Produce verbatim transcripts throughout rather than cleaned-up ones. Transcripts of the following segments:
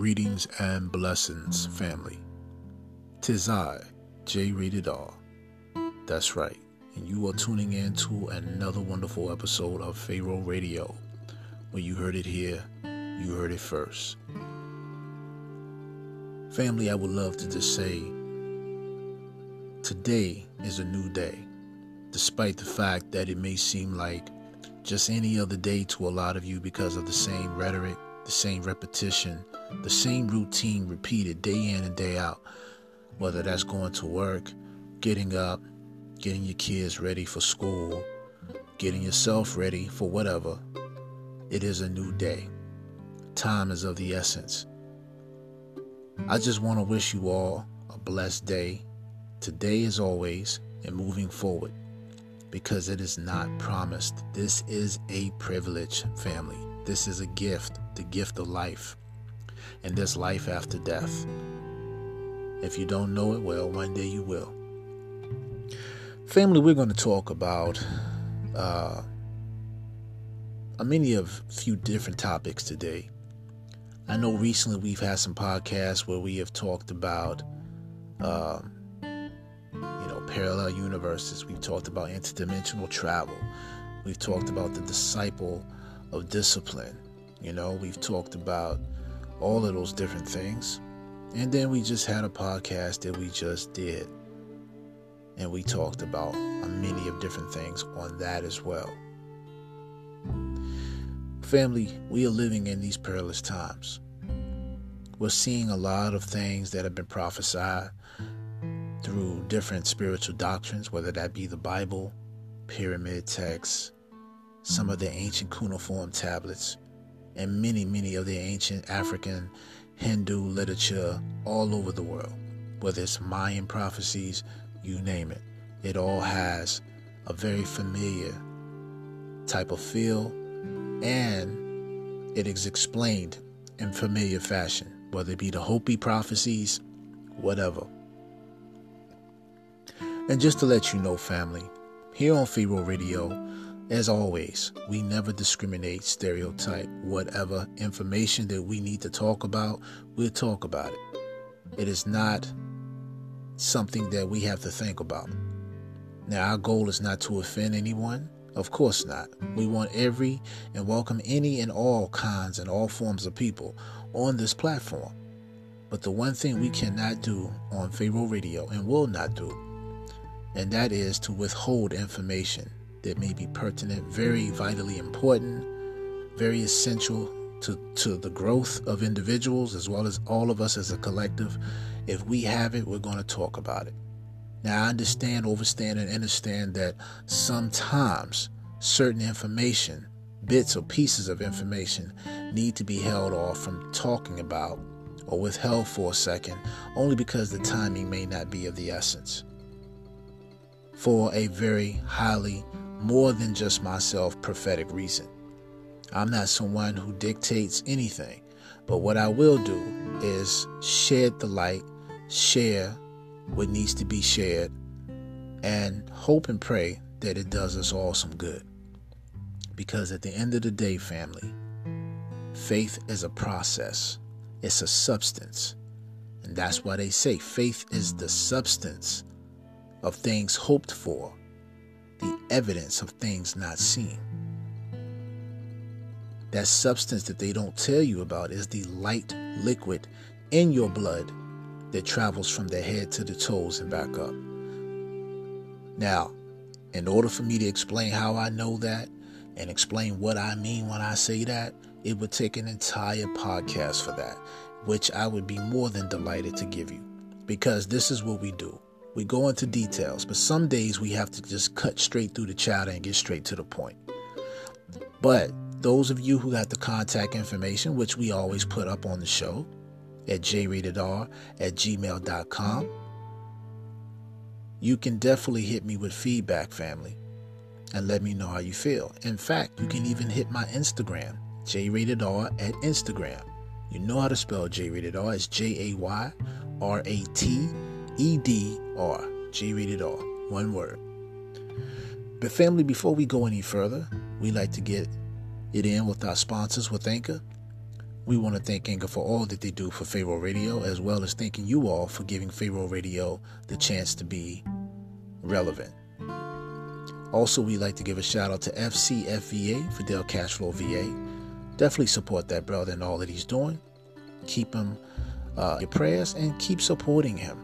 Greetings and blessings, family. Tis I, Jayratedr. That's right, and you are tuning in to another wonderful episode of Pharaoh Radio. When you heard it here, you heard it first. Family, I would love to just say, today is a new day, despite the fact that it may seem like just any other day to a lot of you because of the same rhetoric, the same repetition, the same routine repeated day in and day out, whether that's going to work, getting up, getting your kids ready for school, getting yourself ready for whatever. It is a new day. Time is of the essence. I just want to wish you all a blessed day today, as always, and moving forward, because it is not promised. This is a privilege, family. This is a gift, the gift of life. And there's life after death. If you don't know it, well, one day you will. Family, we're going to talk about uh, a many of few different topics today. I know recently we've had some podcasts where we have talked about, um, you know, parallel universes. We've talked about interdimensional travel. We've talked about the disciple of discipline. You know, we've talked about all of those different things. And then we just had a podcast that we just did, and we talked about many of different things on that as well. Family, we are living in these perilous times. We're seeing a lot of things that have been prophesied through different spiritual doctrines, whether that be the Bible, pyramid texts, some of the ancient cuneiform tablets, and many, many of the ancient African Hindu literature all over the world, whether it's Mayan prophecies, you name it. It all has a very familiar type of feel, and it is explained in familiar fashion, whether it be the Hopi prophecies, whatever. And just to let you know, family, here on Pharaoh Radio, as always, we never discriminate, stereotype, whatever information that we need to talk about, we'll talk about it. It is not something that we have to think about. Now, our goal is not to offend anyone. Of course not. We want every and welcome any and all kinds and all forms of people on this platform. But the one thing we cannot do on Pharaoh Radio, and will not do, and that is to withhold information that may be pertinent, very vitally important, very essential to, to the growth of individuals as well as all of us as a collective. If we have it, we're going to talk about it. Now, I understand, overstand, and understand that sometimes certain information, bits or pieces of information, need to be held off from talking about or withheld for a second, only because the timing may not be of the essence. For a very highly, more than just myself, prophetic reason. I'm not someone who dictates anything, but what I will do is shed the light, share what needs to be shared, and hope and pray that it does us all some good. Because at the end of the day, family, faith is a process. It's a substance. And that's why they say faith is the substance of things hoped for, the evidence of things not seen. That substance that they don't tell you about is the light liquid in your blood that travels from the head to the toes and back up. Now, in order for me to explain how I know that and explain what I mean when I say that, it would take an entire podcast for that, which I would be more than delighted to give you, because this is what we do. We go into details, but some days we have to just cut straight through the chowder and get straight to the point. But those of you who got the contact information, which we always put up on the show at jayratedr at gmail dot com, you can definitely hit me with feedback, family, and let me know how you feel. In fact, you can even hit my Instagram, jayratedr at Instagram. You know how to spell jayratedr. It's J A Y R A T E D R, Jayratedr, one word. But family, before we go any further, we like to get it in with our sponsors with Anchor. We want to thank Anchor for all that they do for Pharaoh Radio, as well as thanking you all for giving Pharaoh Radio the chance to be relevant. Also, we'd like to give a shout out to F C F V A, Fidel Cashflow V A. Definitely support that brother and all that he's doing. Keep him uh, your prayers and keep supporting him.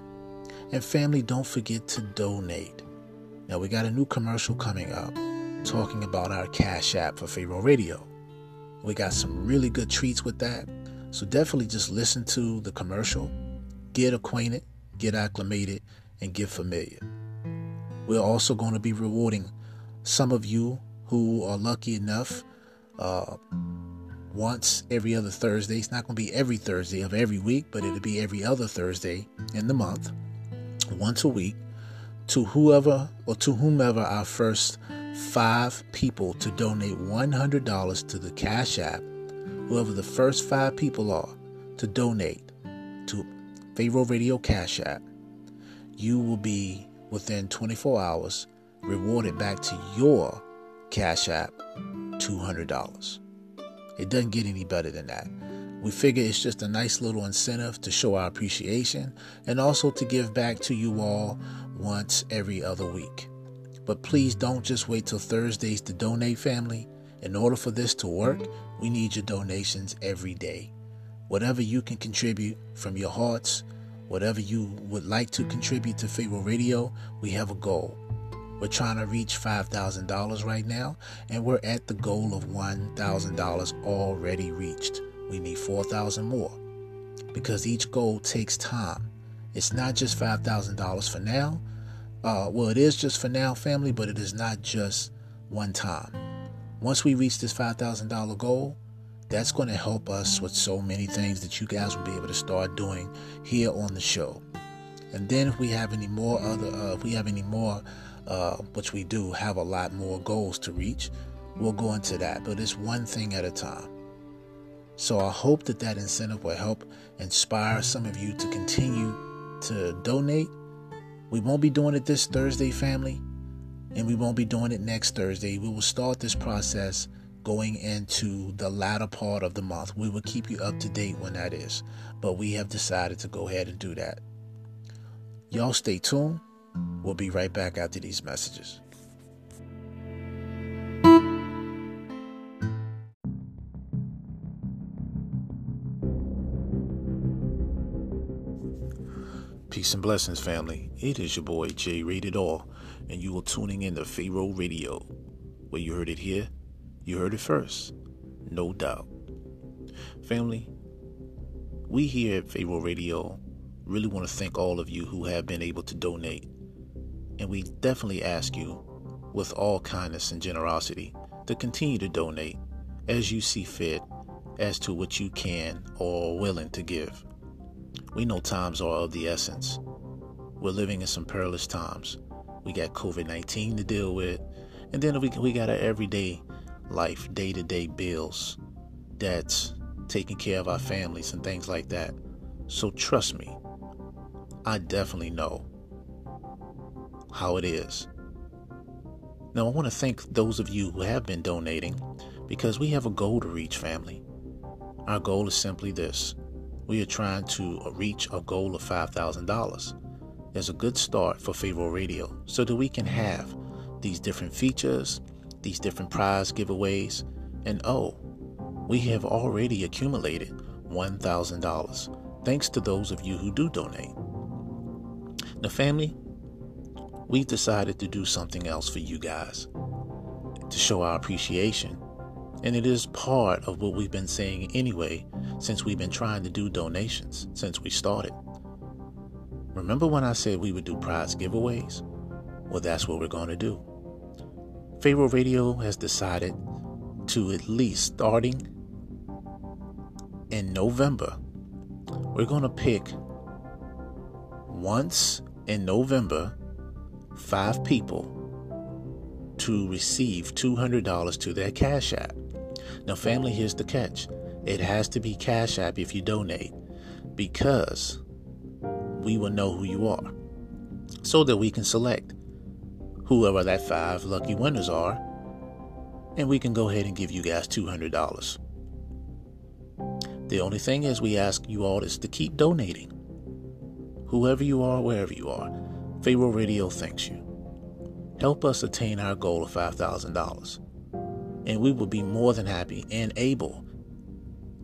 And family, don't forget to donate. Now, we got a new commercial coming up talking about our Cash App for Pharaoh Radio. We got some really good treats with that. So definitely just listen to the commercial, get acquainted, get acclimated, and get familiar. We're also going to be rewarding some of you who are lucky enough uh, once every other Thursday. It's not going to be every Thursday of every week, but it'll be every other Thursday in the month, once a week, to whoever or to whomever our first five people to donate one hundred dollars to the Cash App, whoever the first five people are to donate to Pharaoh Radio Cash App, you will be within twenty-four hours rewarded back to your Cash App two hundred dollars. It doesn't get any better than that. We figure it's just a nice little incentive to show our appreciation and also to give back to you all once every other week. But please don't just wait till Thursdays to donate, family. In order for this to work, we need your donations every day. Whatever you can contribute from your hearts, whatever you would like to contribute to Pharaoh Radio, we have a goal. We're trying to reach five thousand dollars right now, and we're at the goal of one thousand dollars already reached. We need four thousand dollars more because each goal takes time. It's not just five thousand dollars for now. Uh, well, it is just for now, family, but it is not just one time. Once we reach this five thousand dollars goal, that's going to help us with so many things that you guys will be able to start doing here on the show. And then if we have any more other, uh, if we have any more, uh, which we do have a lot more goals to reach, we'll go into that. But it's one thing at a time. So I hope that that incentive will help inspire some of you to continue to donate. We won't be doing it this Thursday, family, and we won't be doing it next Thursday. We will start this process going into the latter part of the month. We will keep you up to date when that is, but we have decided to go ahead and do that. Y'all stay tuned. We'll be right back after these messages. Peace and blessings, family. It is your boy Jayratedr, and you are tuning in to Pharaoh Radio. Where you heard it here, you heard it first, no doubt. Family, we here at Pharaoh Radio really want to thank all of you who have been able to donate, and we definitely ask you, with all kindness and generosity, to continue to donate as you see fit, as to what you can or are willing to give. We know times are of the essence. We're living in some perilous times. We got covid nineteen to deal with. And then we, we got our everyday life, day-to-day bills that's taking care of our families and things like that. So trust me, I definitely know how it is. Now, I want to thank those of you who have been donating because we have a goal to reach, family. Our goal is simply this. We are trying to reach a goal of five thousand dollars. There's a good start for Pharaoh Radio so that we can have these different features, these different prize giveaways, and oh, we have already accumulated one thousand dollars thanks to those of you who do donate. Now, family, we've decided to do something else for you guys to show our appreciation. And it is part of what we've been saying anyway, since we've been trying to do donations since we started. Remember when I said we would do prize giveaways? Well, that's what we're going to do. Pharaoh Radio has decided to, at least starting in November, we're going to pick once in November, five people to receive two hundred dollars to their Cash App. Now, family, here's the catch. It has to be Cash App if you donate, because we will know who you are so that we can select whoever that five lucky winners are, and we can go ahead and give you guys two hundred dollars. The only thing is we ask you all is to keep donating. Whoever you are, wherever you are, Pharaoh Radio thanks you. Help us attain our goal of five thousand dollars. And we will be more than happy and able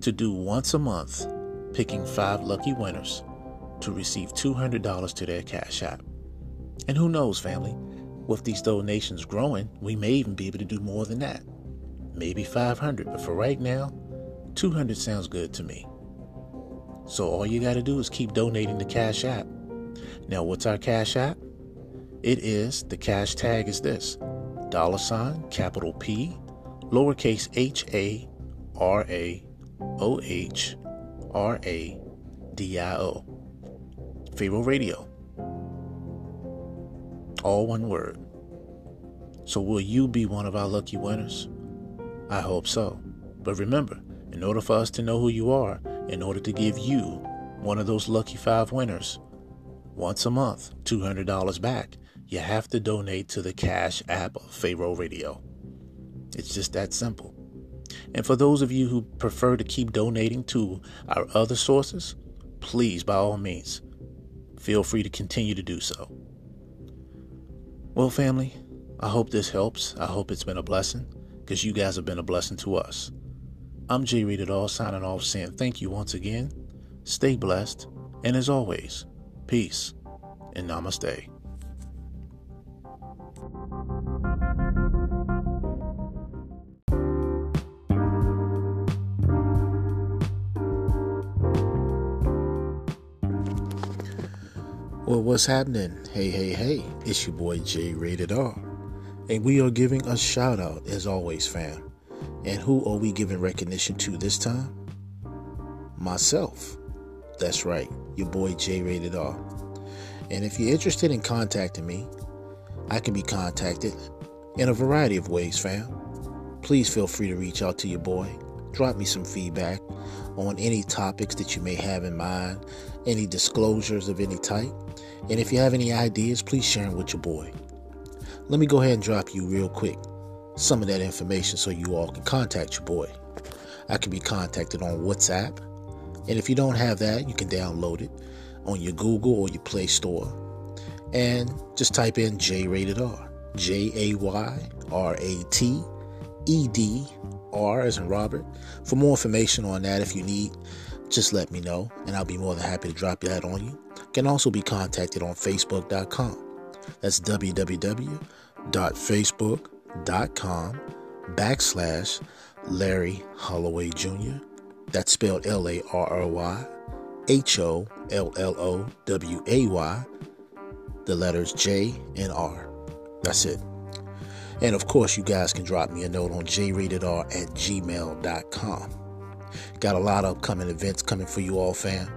to do once a month, picking five lucky winners to receive two hundred dollars to their Cash App. And who knows, family, with these donations growing, we may even be able to do more than that. Maybe five hundred, but for right now, two hundred sounds good to me. So all you got to do is keep donating to Cash App. Now, what's our Cash App? It is, the cash tag is this, dollar sign, capital P, lowercase H A R A O H R A D I O. Pharaoh Radio. All one word. So will you be one of our lucky winners? I hope so. But remember, in order for us to know who you are, in order to give you one of those lucky five winners, once a month, two hundred dollars back, you have to donate to the Cash App of Pharaoh Radio. It's just that simple. And for those of you who prefer to keep donating to our other sources, please, by all means, feel free to continue to do so. Well, family, I hope this helps. I hope it's been a blessing, because you guys have been a blessing to us. I'm Jayratedr signing off, saying thank you once again. Stay blessed. And as always, peace and namaste. Well, what's happening? Hey, hey, hey, it's your boy Jayratedr, and we are giving a shout out as always, fam. And who are we giving recognition to this time? Myself. That's right, your boy Jayratedr. And if you're interested in contacting me, I can be contacted in a variety of ways, fam. Please feel free to reach out to your boy. Drop me some feedback on any topics that you may have in mind, any disclosures of any type. And if you have any ideas, please share them with your boy. Let me go ahead and drop you real quick some of that information so you all can contact your boy. I can be contacted on WhatsApp. And if you don't have that, you can download it on your Google or your Play Store. And just type in Jayratedr. J A Y R A T E D R as in Robert. For more information on that, if you need, just let me know. And I'll be more than happy to drop that on you. Can also be contacted on facebook dot com. That's www.facebook.com backslash Larry Holloway Junior That's spelled L A R R Y H O L L O W A Y. The letters J and R. That's it. And of course, you guys can drop me a note on Jayratedr at gmail dot com. Got a lot of upcoming events coming for you all, fam.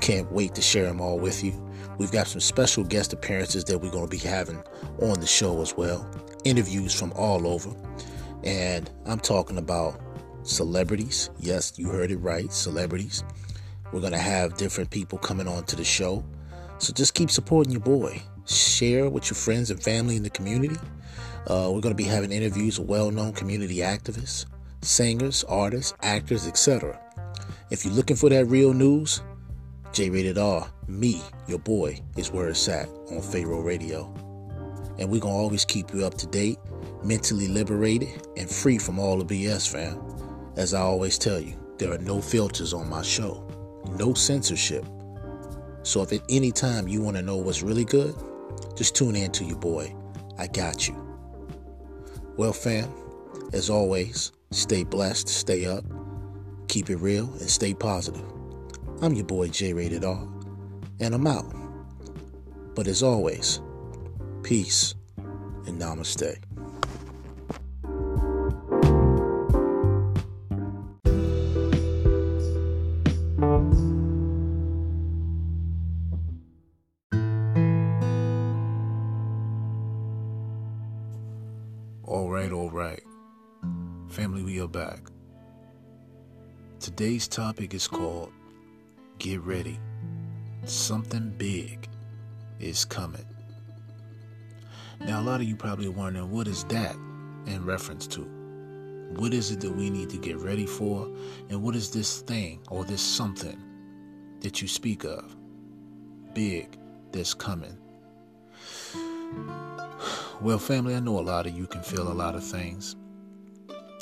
Can't wait to share them all with you. We've got some special guest appearances that we're going to be having on the show as well. Interviews from all over. And I'm talking about celebrities. Yes, you heard it right. Celebrities. We're going to have different people coming on to the show. So just keep supporting your boy. Share with your friends and family in the community. Uh, we're going to be having interviews with well-known community activists, singers, artists, actors, et cetera. If you're looking for that real news, Jayratedr, me, your boy, is where it's at on Pharaoh Radio. And we're going to always keep you up to date, mentally liberated, and free from all the B S, fam. As I always tell you, there are no filters on my show, no censorship. So if at any time you want to know what's really good, just tune in to your boy. I got you. Well, fam, as always, stay blessed, stay up, keep it real, and stay positive. I'm your boy Jayratedr, and I'm out. But as always, peace and namaste. All right, all right. Family, we are back. Today's topic is called Get Ready. Something big is coming. Now, a lot of you probably wondering, what is that in reference to? What is it that we need to get ready for? And what is this thing or this something that you speak of big that's coming? Well, family, I know a lot of you can feel a lot of things.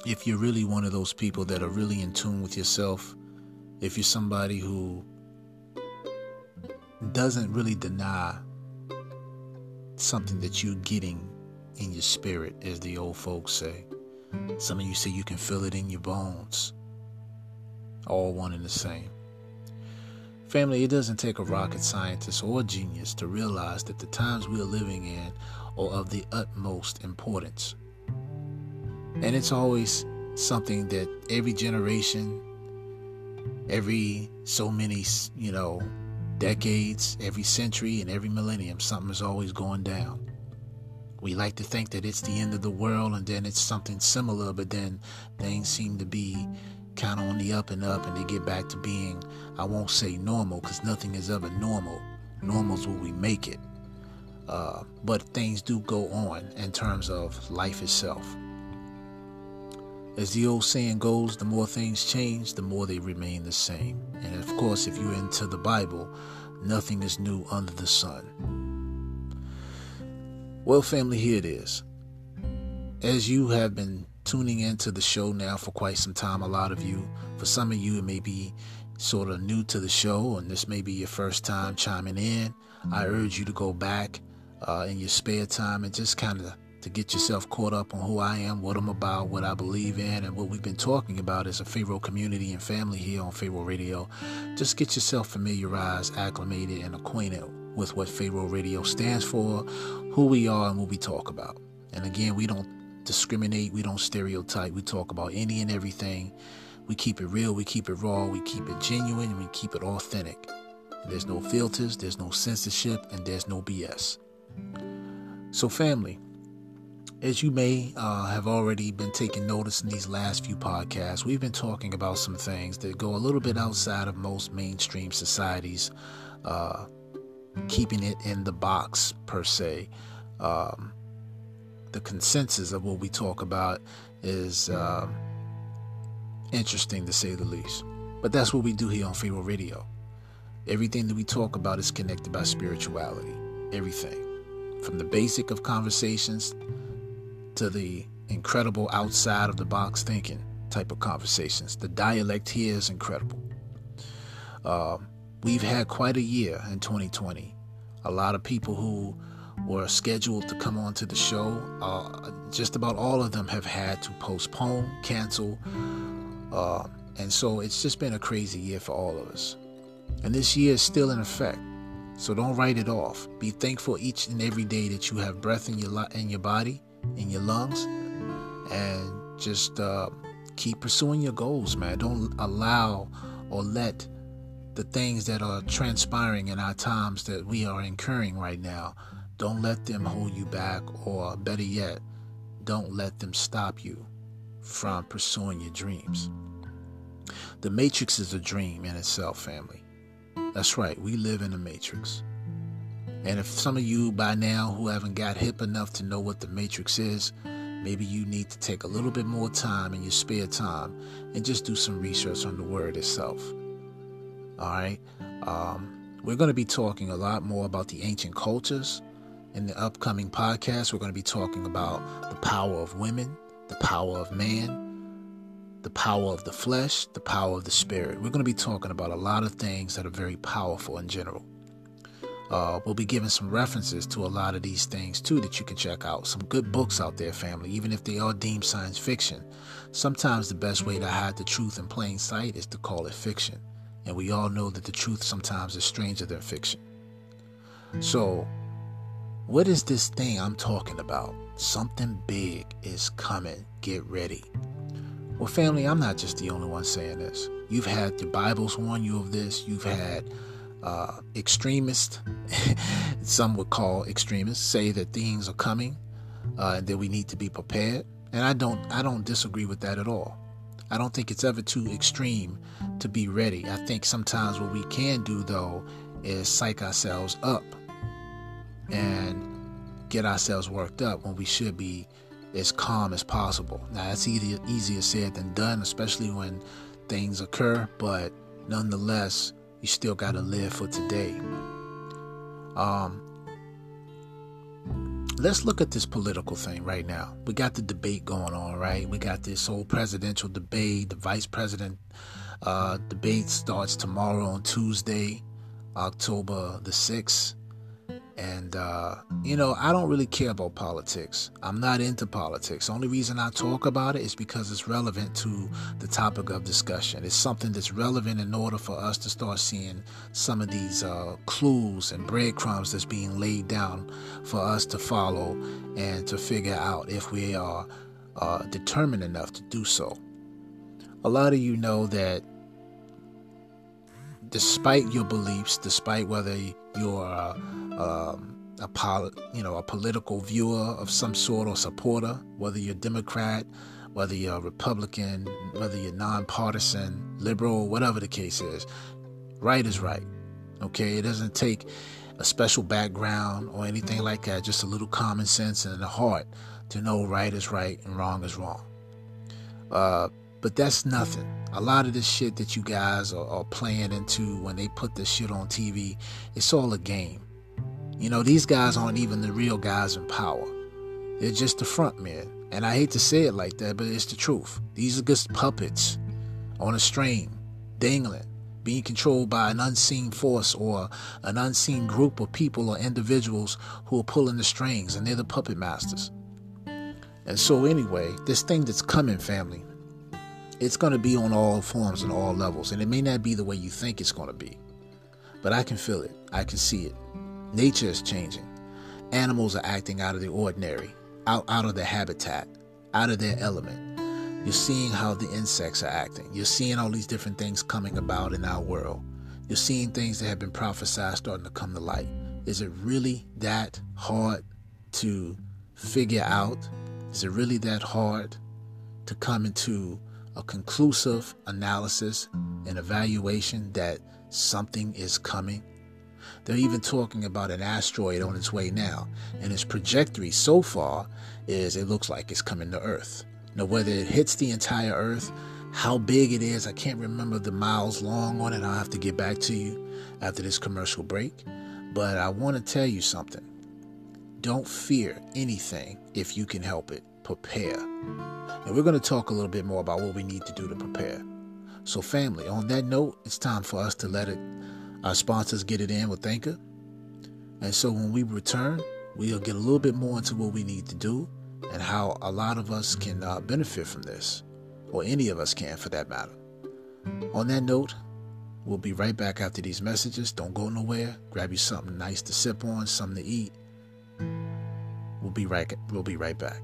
If you're really one of those people that are really in tune with yourself, if you're somebody who doesn't really deny something that you're getting in your spirit, as the old folks say. Some of you say you can feel it in your bones. All one and the same. Family, it doesn't take a rocket scientist or a genius to realize that the times we are living in are of the utmost importance. And it's always something that every generation, every so many, you know, decades, every century, and every millennium, something is always going down. We like to think that it's the end of the world and then it's something similar, but then things seem to be kind of on the up and up, and they get back to being, I won't say normal, because nothing is ever normal. Normal's what we make it. Uh, but things do go on in terms of life itself. As the old saying goes, the more things change, the more they remain the same. And of course, if you're into the Bible, nothing is new under the sun. Well, family, here it is. As you have been tuning into the show now for quite some time, a lot of you, for some of you, it may be sort of new to the show, and this may be your first time chiming in. I urge you to go back uh, in your spare time and just kind of to get yourself caught up on who I am, what I'm about, what I believe in, and what we've been talking about as a Pharaoh community and family here on Pharaoh Radio. Just get yourself familiarized, acclimated, and acquainted with what Pharaoh Radio stands for, who we are, and what we talk about. And again, we don't discriminate, we don't stereotype, we talk about any and everything. We keep it real, we keep it raw, we keep it genuine, and we keep it authentic. There's no filters, there's no censorship, and there's no B S. So family, as you may uh, have already been taking notice in these last few podcasts, we've been talking about some things that go a little bit outside of most mainstream societies, uh, keeping it in the box, per se. Um, the consensus of what we talk about is uh, interesting, to say the least. But that's what we do here on Pharaoh Radio. Everything that we talk about is connected by spirituality. Everything. From the basic of conversations to the incredible outside of the box thinking type of conversations. The dialect here is incredible. Uh, we've had quite a year in twenty twenty. A lot of people who were scheduled to come on to the show, uh, just about all of them have had to postpone, cancel. Uh, and so it's just been a crazy year for all of us. And this year is still in effect. So don't write it off. Be thankful each and every day that you have breath in your li- in your body, in your lungs, and just uh, keep pursuing your goals, man. Don't allow or let the things that are transpiring in our times that we are incurring right now, don't let them hold you back, or better yet, don't let them stop you from pursuing your dreams. The Matrix is a dream in itself, family. That's right, we live in a matrix. And if some of you by now who haven't got hip enough to know what the Matrix is, maybe you need to take a little bit more time in your spare time and just do some research on the word itself. All right. Um, we're going to be talking a lot more about the ancient cultures. In the upcoming podcast, we're going to be talking about the power of women, the power of man, the power of the flesh, the power of the spirit. We're going to be talking about a lot of things that are very powerful in general. Uh, we'll be giving some references to a lot of these things too that you can check out. Some good books out there, family, even if they are deemed science fiction. Sometimes the best way to hide the truth in plain sight is to call it fiction. And we all know that the truth sometimes is stranger than fiction. So, what is this thing I'm talking about? Something big is coming. Get ready. Well, family, I'm not just the only one saying this. You've had the Bibles warn you of this. You've had uh, extremists, some would call extremists, say that things are coming, uh, and that we need to be prepared. And I don't, I don't disagree with that at all. I don't think it's ever too extreme to be ready. I think sometimes what we can do, though, is psych ourselves up and get ourselves worked up when we should be as calm as possible. Now, that's easy, easier said than done, especially when things occur, but nonetheless, you still got to live for today. Um, let's look at this political thing right now. We got the debate going on, right? We got this whole presidential debate. The vice president uh, debate starts tomorrow on Tuesday, October the sixth. And, uh, you know, I don't really care about politics. I'm not into politics. The only reason I talk about it is because it's relevant to the topic of discussion. It's something that's relevant in order for us to start seeing some of these uh, clues and breadcrumbs that's being laid down for us to follow and to figure out if we are uh, determined enough to do so. A lot of you know that despite your beliefs, despite whether you're uh, Um, a pol- you know, a political viewer of some sort or supporter, whether you're Democrat, whether you're Republican, whether you're nonpartisan, liberal, whatever the case is, right is right. Okay, it doesn't take a special background or anything like that, just a little common sense and a heart to know right is right and wrong is wrong. Uh, but that's nothing. A lot of this shit that you guys are, are playing into when they put this shit on T V, it's all a game. You know, these guys aren't even the real guys in power. They're just the front men. And I hate to say it like that, but it's the truth. These are just puppets on a string, dangling, being controlled by an unseen force or an unseen group of people or individuals who are pulling the strings, and they're the puppet masters. And so anyway, this thing that's coming, family, it's going to be on all forms and all levels. And it may not be the way you think it's going to be, but I can feel it. I can see it. Nature is changing. Animals are acting out of the ordinary, out, out of their habitat, out of their element. You're seeing how the insects are acting. You're seeing all these different things coming about in our world. You're seeing things that have been prophesied starting to come to light. Is it really that hard to figure out? Is it really that hard to come into a conclusive analysis and evaluation that something is coming? They're even talking about an asteroid on its way now, and its trajectory so far is it looks like it's coming to Earth. Now, whether it hits the entire Earth, how big it is, I can't remember the miles long on it. I'll have to get back to you after this commercial break. But I want to tell you something. Don't fear anything if you can help it. Prepare. And we're going to talk a little bit more about what we need to do to prepare. So, family, on that note, it's time for us to let it Our sponsors get it in with Anchor. And so when we return, we'll get a little bit more into what we need to do and how a lot of us can uh, benefit from this, or any of us can for that matter. On that note, we'll be right back after these messages. Don't go nowhere. Grab you something nice to sip on, something to eat. We'll be right, we'll be right back.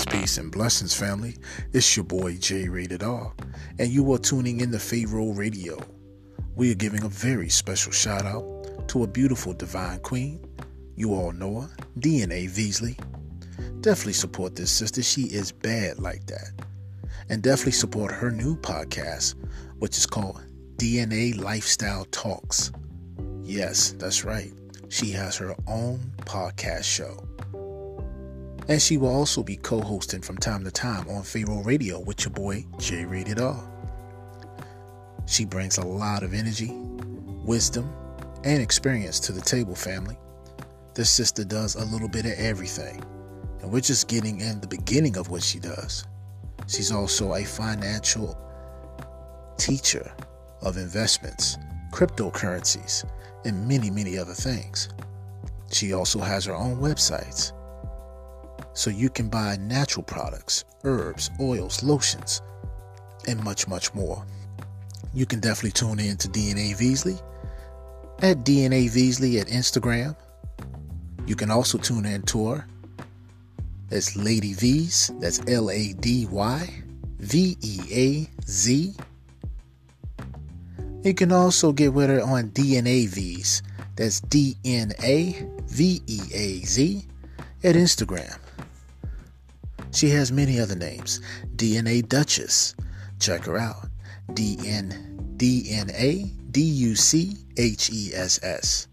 Peace and blessings, family. It's your boy Jayratedr, and you are tuning in to Pharaoh Radio. We are giving a very special shout out to a beautiful divine queen. You all know her, D N A Veaz. Definitely support this sister. She is bad like that. And definitely support her new podcast, which is called D N A Lifestyle Talks. Yes, that's right. She has her own podcast show. And she will also be co-hosting from time to time on Pharaoh Radio with your boy, Jayratedr. She brings a lot of energy, wisdom, and experience to the table, family. This sister does a little bit of everything, and we're just getting in the beginning of what she does. She's also a financial teacher of investments, cryptocurrencies, and many, many other things. She also has her own websites, so you can buy natural products, herbs, oils, lotions, and much, much more. You can definitely tune in to D N A Veaz at D N A Veaz at Instagram. You can also tune in to her. That's Lady Veaz. That's L A D Y V E A Z. You can also get with her on D N A Veaz. That's D N A V E A Z at Instagram. She has many other names. D N A Duchess. Check her out. D N A D U C H E S S.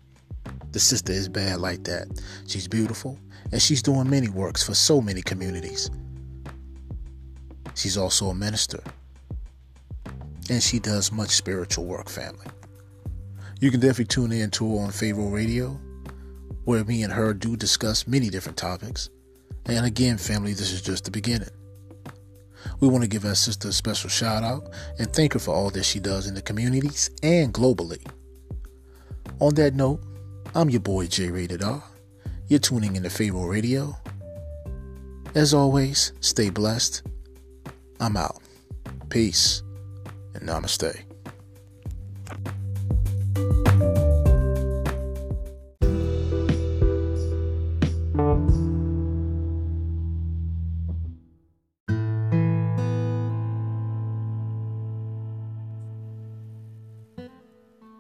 The sister is bad like that. She's beautiful, and she's doing many works for so many communities. She's also a minister, and she does much spiritual work, family. You can definitely tune in to her on Pharaoh Radio, where me and her do discuss many different topics. And again, family, this is just the beginning. We want to give our sister a special shout out and thank her for all that she does in the communities and globally. On that note, I'm your boy Jayratedr. You're tuning in to Pharaoh Radio. As always, stay blessed. I'm out. Peace and namaste.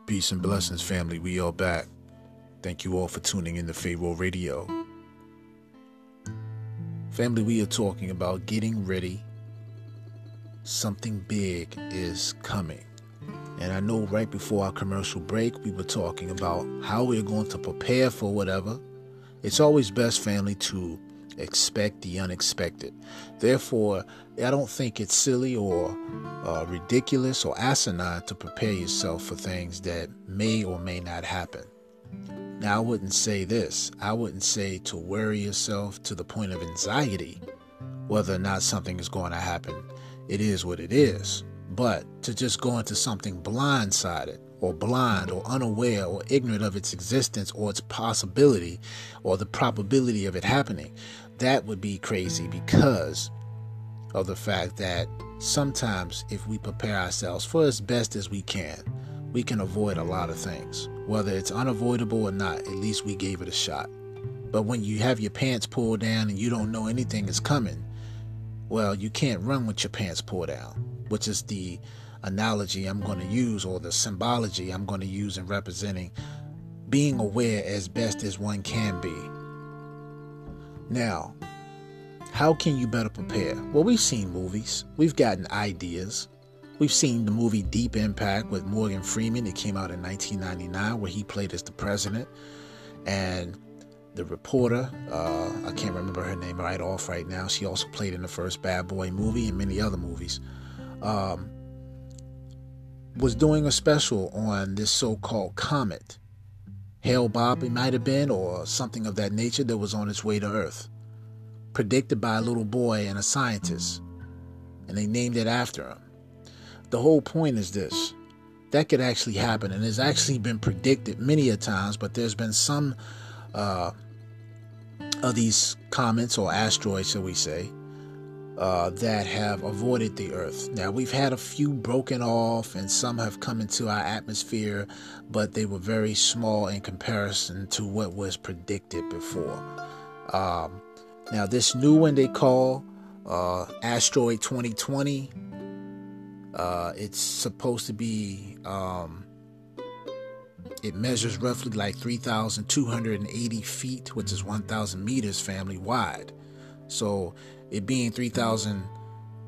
Peace and blessings, family. We are back. Thank you all for tuning in to Pharaoh Radio. Family, we are talking about getting ready. Something big is coming. And I know right before our commercial break, we were talking about how we're going to prepare for whatever. It's always best, family, to expect the unexpected. Therefore, I don't think it's silly or uh, ridiculous or asinine to prepare yourself for things that may or may not happen. Now, I wouldn't say this. I wouldn't say to worry yourself to the point of anxiety whether or not something is going to happen. It is what it is. But to just go into something blindsided or blind or unaware or ignorant of its existence or its possibility or the probability of it happening, that would be crazy because of the fact that sometimes if we prepare ourselves for as best as we can, we can avoid a lot of things. Whether it's unavoidable or not, at least we gave it a shot. But when you have your pants pulled down and you don't know anything is coming, well, you can't run with your pants pulled down, which is the analogy I'm going to use, or the symbology I'm going to use in representing being aware as best as one can be. Now, how can you better prepare? Well, we've seen movies. We've gotten ideas. We've seen the movie Deep Impact with Morgan Freeman. It came out in nineteen ninety-nine, where he played as the president. And the reporter, uh, I can't remember her name right off right now. She also played in the first Bad Boy movie and many other movies. Um, was doing a special on this so-called comet. Hell Bob, it might have been, or something of that nature that was on its way to Earth. Predicted by a little boy and a scientist. And they named it after him. The whole point is this. That could actually happen, and it's actually been predicted many a times, but there's been some uh, of these comets or asteroids, shall we say, Uh, that have avoided the Earth. Now, we've had a few broken off and some have come into our atmosphere, but they were very small in comparison to what was predicted before. Um, now, this new one they call uh, Asteroid twenty twenty. Uh, it's supposed to be, um, it measures roughly like three thousand two hundred eighty feet, which is one thousand meters, family, wide. So it being three thousand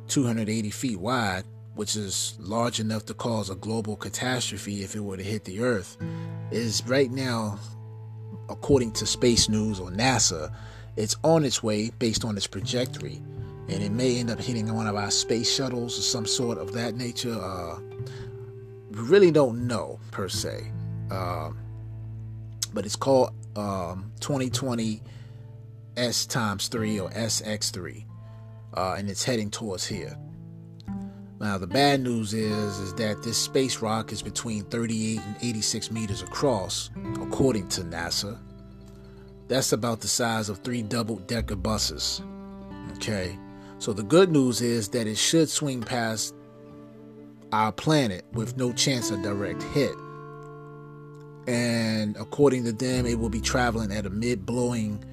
two hundred eighty feet wide, which is large enough to cause a global catastrophe if it were to hit the Earth, is right now, according to Space News or NASA, it's on its way based on its trajectory. And it may end up hitting one of our space shuttles or some sort of that nature. Uh, we really don't know, per se. Um, but it's called um, twenty twenty S times three or S X three, uh, and it's heading towards here. Now, the bad news is, is that this space rock is between thirty-eight and eighty-six meters across, according to NASA. That's about the size of three double-decker buses. Okay, so the good news is that it should swing past our planet with no chance of direct hit. And according to them, it will be traveling at a mid-blowing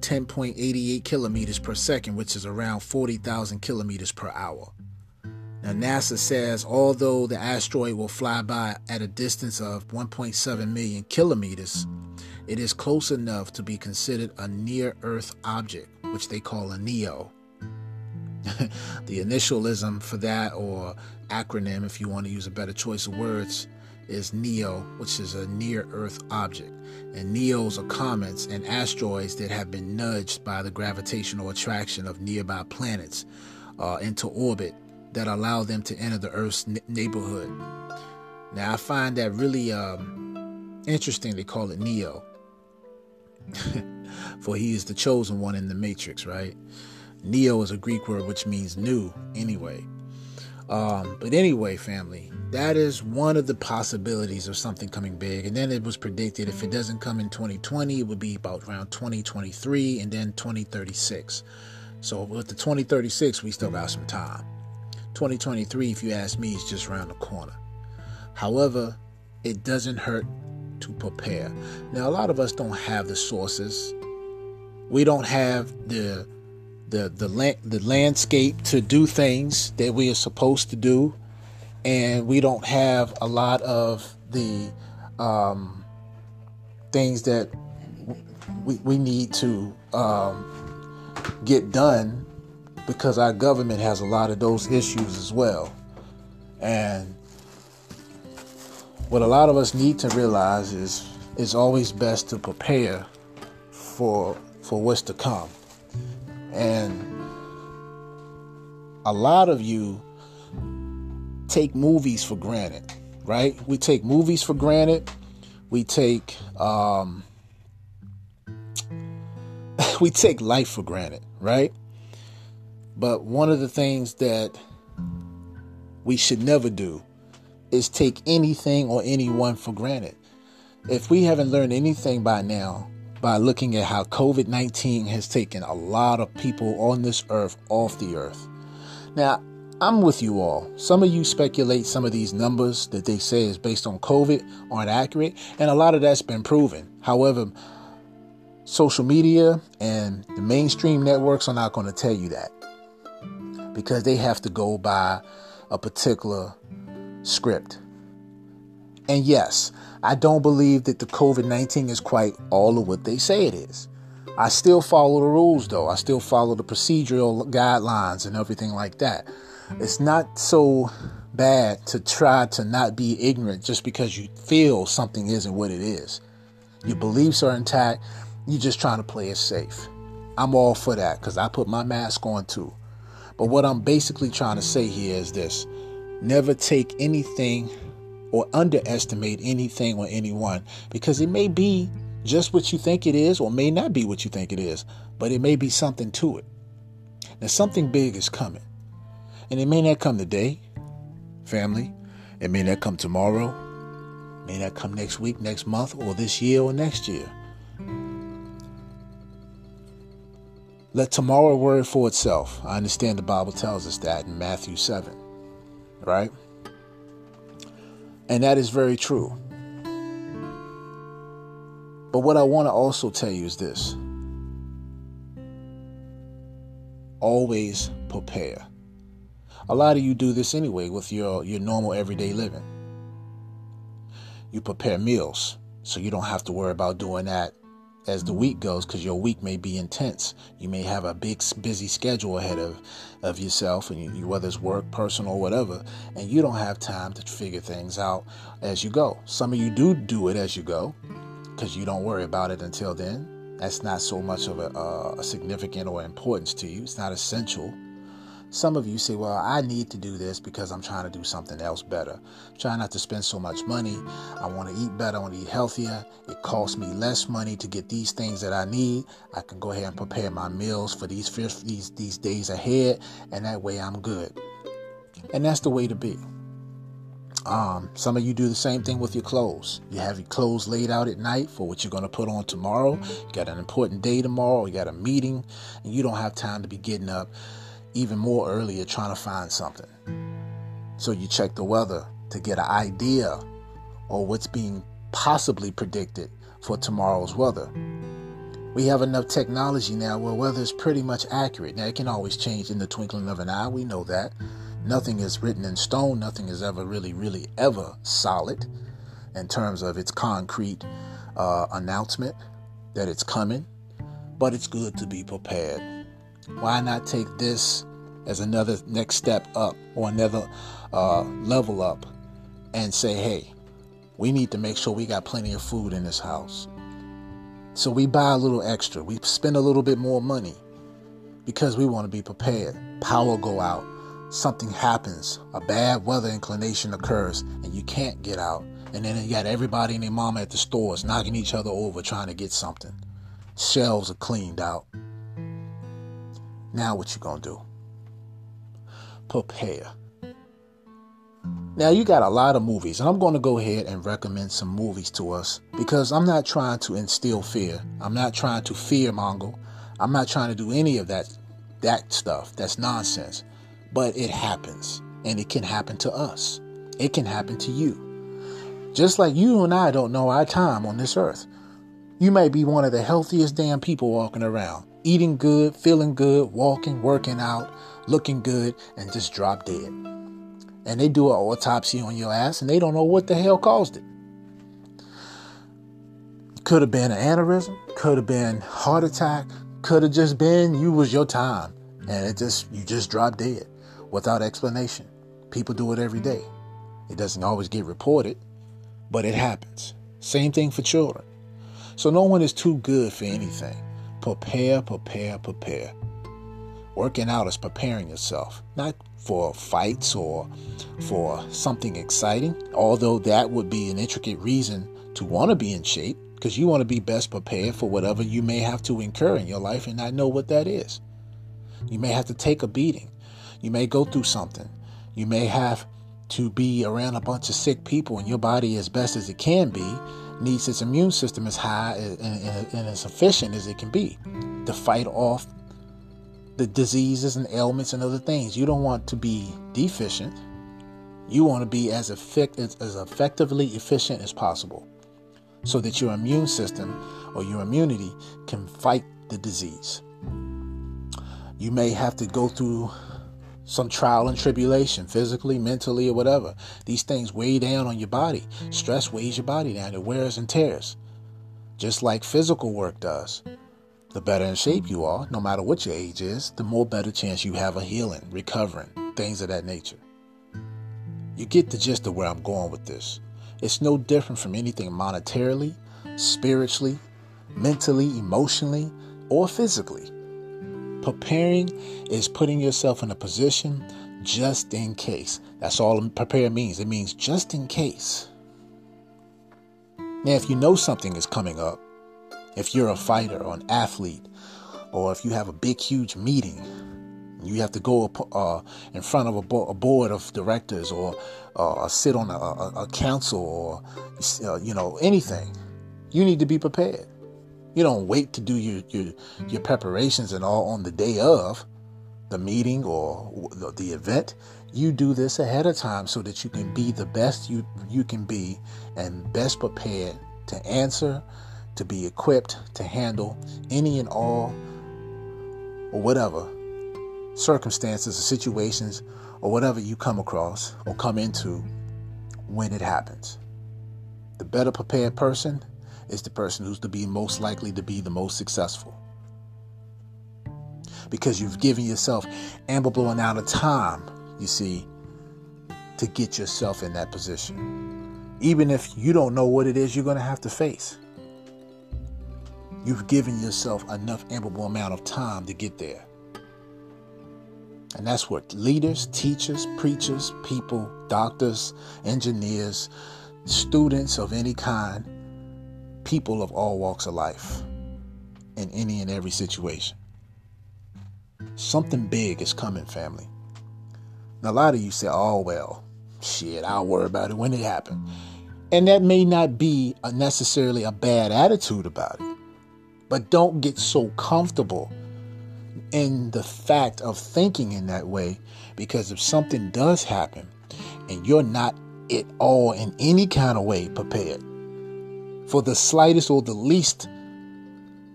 ten point eight eight kilometers per second, which is around forty thousand kilometers per hour. Now, NASA says although the asteroid will fly by at a distance of one point seven million kilometers, it is close enough to be considered a near-Earth object, which they call a NEO. The initialism for that, or acronym, if you want to use a better choice of words, is NEO, which is a near-Earth object. And NEOs are comets and asteroids that have been nudged by the gravitational attraction of nearby planets uh, into orbit that allow them to enter the Earth's n- neighborhood. Now, I find that really um, interesting they call it NEO. For he is the chosen one in the matrix, right? NEO is a Greek word which means new anyway. Um, but anyway, family, that is one of the possibilities of something coming big. And then it was predicted if it doesn't come in twenty twenty, it would be about around twenty twenty-three and then twenty thirty-six. So with the twenty thirty-six, we still got some time. twenty twenty-three, if you ask me, is just around the corner. However, it doesn't hurt to prepare. Now, a lot of us don't have the sources. We don't have the the the, la- the landscape to do things that we are supposed to do, and we don't have a lot of the um, things that we we need to um, get done, because our government has a lot of those issues as well. And what a lot of us need to realize is it's always best to prepare for for what's to come. And a lot of you take movies for granted, right? We take movies for granted. We take um, we take life for granted, right? But one of the things that we should never do is take anything or anyone for granted. If we haven't learned anything by now, by looking at how covid nineteen has taken a lot of people on this earth off the earth. Now, I'm with you all. Some of you speculate some of these numbers that they say is based on COVID aren't accurate, and a lot of that's been proven. However, social media and the mainstream networks are not going to tell you that, because they have to go by a particular script. And yes, I don't believe that the covid nineteen is quite all of what they say it is. I still follow the rules, though. I still follow the procedural guidelines and everything like that. It's not so bad to try to not be ignorant just because you feel something isn't what it is. Your beliefs are intact. You're just trying to play it safe. I'm all for that, because I put my mask on too. But what I'm basically trying to say here is this. Never take anything or underestimate anything or anyone, because it may be just what you think it is, or may not be what you think it is, but it may be something to it. Now, something big is coming, and it may not come today, family. It may not come tomorrow. It may not come next week, next month, or this year or next year. Let tomorrow worry for itself. I understand the Bible tells us that in Matthew seven. Right? And that is very true. But what I want to also tell you is this. Always prepare. A lot of you do this anyway with your, your normal everyday living. You prepare meals, so you don't have to worry about doing that as the week goes, because your week may be intense. You may have a big, busy schedule ahead of, of yourself, and you, you, whether it's work, personal, or whatever, and you don't have time to figure things out as you go. Some of you do do it as you go, because you don't worry about it until then. That's not so much of a, a significant or importance to you. It's not essential. Some of you say, well, I need to do this because I'm trying to do something else better. I'm trying not to spend so much money. I want to eat better. I want to eat healthier. It costs me less money to get these things that I need. I can go ahead and prepare my meals for these these these days ahead, and that way I'm good. And that's the way to be. Um, some of you do the same thing with your clothes. You have your clothes laid out at night for what you're going to put on tomorrow. You got an important day tomorrow. You got a meeting, and you don't have time to be getting up even more earlier trying to find something. So you check the weather to get an idea or what's being possibly predicted for tomorrow's weather. We have enough technology now where weather is pretty much accurate. Now, it can always change in the twinkling of an eye. We know that. Nothing is written in stone. Nothing is ever really, really ever solid in terms of its concrete uh, announcement that it's coming. But it's good to be prepared. Why not take this as another next step up or another uh, level up and say, hey, we need to make sure we got plenty of food in this house. So we buy a little extra. We spend a little bit more money because we want to be prepared. Power go out. Something happens. A bad weather inclination occurs and you can't get out. And then you got everybody and their mama at the stores knocking each other over trying to get something. Shelves are cleaned out. Now what you gonna do? Prepare. Now you got a lot of movies, and I'm going to go ahead and recommend some movies to us because I'm not trying to instill fear. I'm not trying to fear mongle. I'm not trying to do any of that that stuff. That's nonsense. But it happens, and it can happen to us. It can happen to you. Just like you and I don't know our time on this earth. You may be one of the healthiest damn people walking around, eating good, feeling good, walking, working out, looking good, and just drop dead. And they do an autopsy on your ass and they don't know what the hell caused it. Could have been an aneurysm. Could have been heart attack. Could have just been you was your time. And it just you just dropped dead without explanation. People do it every day. It doesn't always get reported, but it happens. Same thing for children. So no one is too good for anything. Prepare, prepare, prepare. Working out is preparing yourself, not for fights or for something exciting, although that would be an intricate reason to want to be in shape because you want to be best prepared for whatever you may have to incur in your life and not know what that is. You may have to take a beating. You may go through something. You may have to be around a bunch of sick people and your body, as best as it can be, needs its immune system as high and, and, and as efficient as it can be to fight off the diseases and ailments and other things. You don't want to be deficient. You want to be as effective, as effectively efficient as possible so that your immune system or your immunity can fight the disease. You may have to go through some trial and tribulation, physically, mentally, or whatever. These things weigh down on your body. Stress weighs your body down. It wears and tears, just like physical work does. The better in shape you are, no matter what your age is, the more better chance you have of healing, recovering, things of that nature. You get the gist of where I'm going with this. It's no different from anything monetarily, spiritually, mentally, emotionally, or physically. Preparing is putting yourself in a position just in case. That's all prepare means. It means just in case. Now, if you know something is coming up, if you're a fighter or an athlete, or if you have a big, huge meeting, you have to go up, uh, in front of a, bo- a board of directors or uh, sit on a, a, a council or, uh, you know, anything. You need to be prepared. You don't wait to do your, your, your preparations and all on the day of the meeting or the, the event. You do this ahead of time so that you can be the best you, you can be and best prepared to answer, to be equipped to handle any and all or whatever circumstances or situations or whatever you come across or come into when it happens. The better prepared person is the person who's to be most likely to be the most successful because you've given yourself ample amount of time, you see, to get yourself in that position. Even if you don't know what it is you're going to have to face, you've given yourself enough ample amount of time to get there. And that's what leaders, teachers, preachers, people, doctors, engineers, students of any kind, people of all walks of life, in any and every situation. Something big is coming, family. And a lot of you say, oh, well, shit, I'll worry about it when it happens. And that may not be a necessarily a bad attitude about it. But don't get so comfortable in the fact of thinking in that way, because if something does happen and you're not at all in any kind of way prepared for the slightest or the least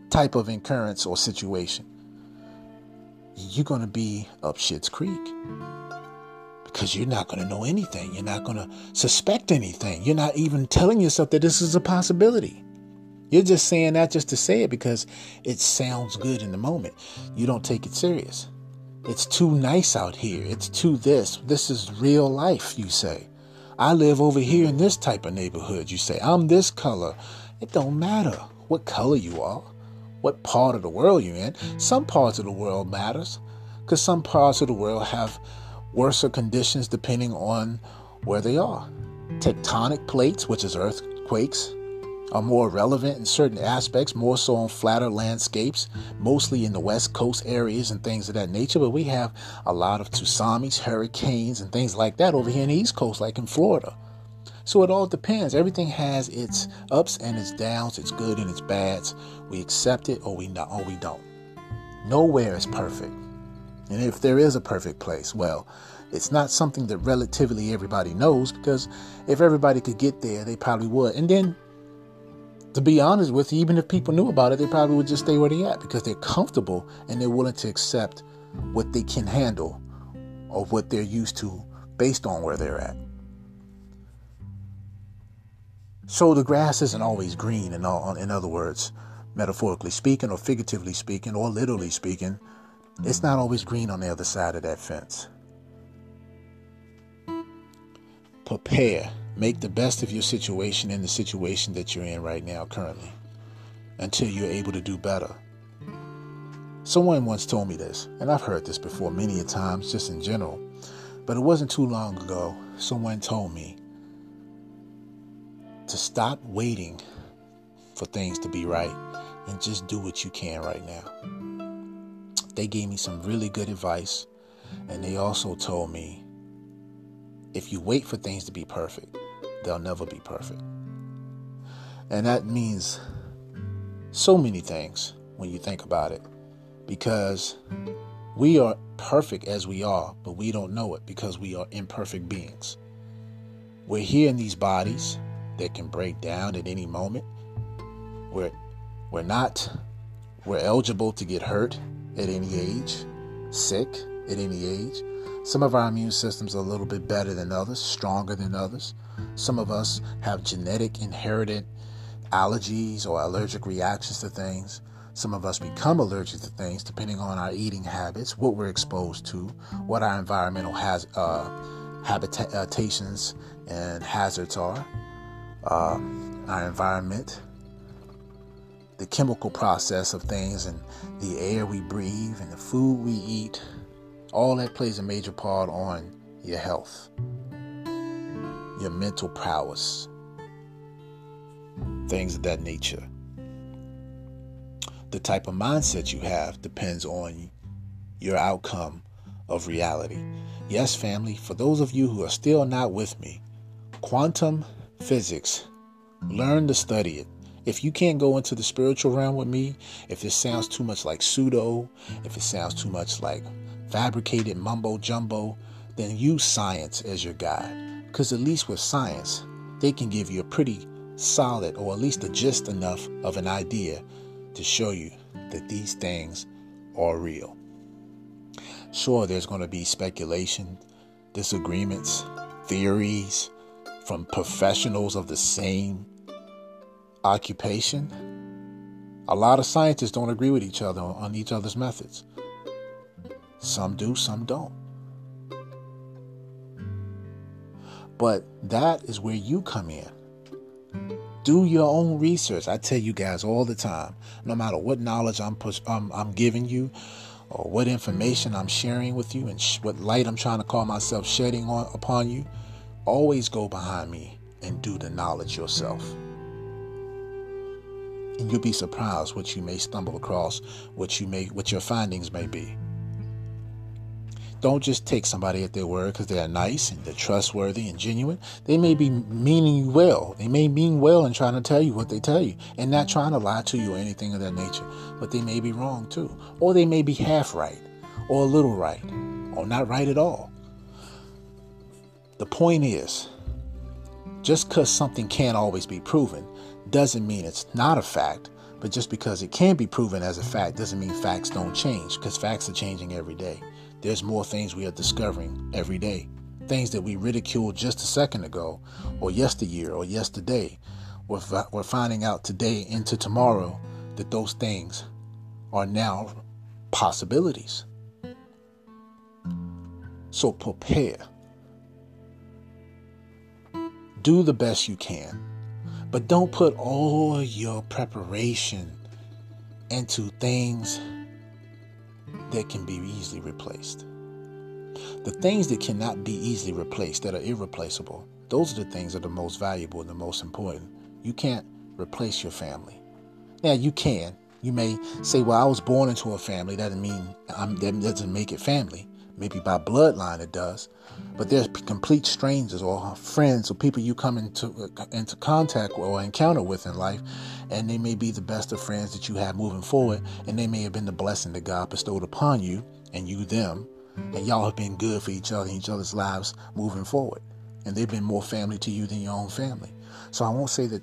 type of occurrence or situation, you're going to be up shit's creek because you're not going to know anything. You're not going to suspect anything. You're not even telling yourself that this is a possibility. You're just saying that just to say it because it sounds good in the moment. You don't take it serious. It's too nice out here. It's too this. This is real life, you say. I live over here in this type of neighborhood, you say. I'm this color. It don't matter what color you are, what part of the world you're in. Some parts of the world matters because some parts of the world have worse conditions depending on where they are. Tectonic plates, which is earthquakes, are more relevant in certain aspects, more so on flatter landscapes, mostly in the West Coast areas and things of that nature. But we have a lot of tsunamis, hurricanes, and things like that over here in the East Coast, like in Florida. So it all depends. Everything has its ups and its downs, its good and its bads. We accept it or we not, or we don't. Nowhere is perfect. And if there is a perfect place, well, it's not something that relatively everybody knows, because if everybody could get there, they probably would. And then, to be honest with you, even if people knew about it, they probably would just stay where they at because they're comfortable and they're willing to accept what they can handle or what they're used to based on where they're at. So the grass isn't always green, in, all, in other words, metaphorically speaking or figuratively speaking or literally speaking. It's not always green on the other side of that fence. Prepare. Make the best of your situation and the situation that you're in right now currently until you're able to do better. Someone once told me this, and I've heard this before many a times just in general, but it wasn't too long ago someone told me to stop waiting for things to be right and just do what you can right now. They gave me some really good advice, and they also told me if you wait for things to be perfect, they'll never be perfect. And that means so many things when you think about it, because we are perfect as we are, but we don't know it because we are imperfect beings. We're here in these bodies that can break down at any moment. We're, we're not, we're eligible to get hurt at any age, sick at any age. Some of our immune systems are a little bit better than others, stronger than others. Some of us have genetic inherited allergies or allergic reactions to things. Some of us become allergic to things depending on our eating habits, what we're exposed to, what our environmental has, uh, habitations and hazards are, uh, our environment, the chemical process of things and the air we breathe and the food we eat. All that plays a major part on your health, your mental prowess, things of that nature. The type of mindset you have depends on your outcome of reality. Yes, family, for those of you who are still not with me, quantum physics, learn to study it. If you can't go into the spiritual realm with me, if it sounds too much like pseudo, if it sounds too much like fabricated mumbo jumbo, then use science as your guide, because at least with science they can give you a pretty solid, or at least a gist enough of an idea to show you that these things are real. Sure, there's going to be speculation, disagreements, theories from professionals of the same occupation. A lot of scientists don't agree with each other on each other's methods. Some do, some don't. But that is where you come in. Do your own research. I tell you guys all the time, no matter what knowledge I'm push, um, I'm giving you, or what information I'm sharing with you, and sh- what light I'm trying to call myself shedding on upon you, always go behind me and do the knowledge yourself. And you'll be surprised what you may stumble across, what you may, what your findings may be. Don't just take somebody at their word because they're nice and they're trustworthy and genuine. They may be meaning well. They may mean well and trying to tell you what they tell you and not trying to lie to you or anything of that nature. But they may be wrong too. Or they may be half right or a little right or not right at all. The point is, just because something can't always be proven doesn't mean it's not a fact. But just because it can be proven as a fact doesn't mean facts don't change, because facts are changing every day. There's more things we are discovering every day. Things that we ridiculed just a second ago, or yesteryear, or yesterday. We're, fi- we're finding out today into tomorrow that those things are now possibilities. So prepare. Do the best you can, but don't put all your preparation into things that can be easily replaced. The things that cannot be easily replaced, that are irreplaceable, those are the things that are the most valuable and the most important. You can't replace your family. Now, you can. You may say, well, I was born into a family. That doesn't mean I'm, that doesn't make it family. Maybe by bloodline it does, but there's complete strangers or friends or people you come into into contact or encounter with in life, and they may be the best of friends that you have moving forward, and they may have been the blessing that God bestowed upon you and you them, and y'all have been good for each other in each other's lives moving forward, and they've been more family to you than your own family. So I won't say that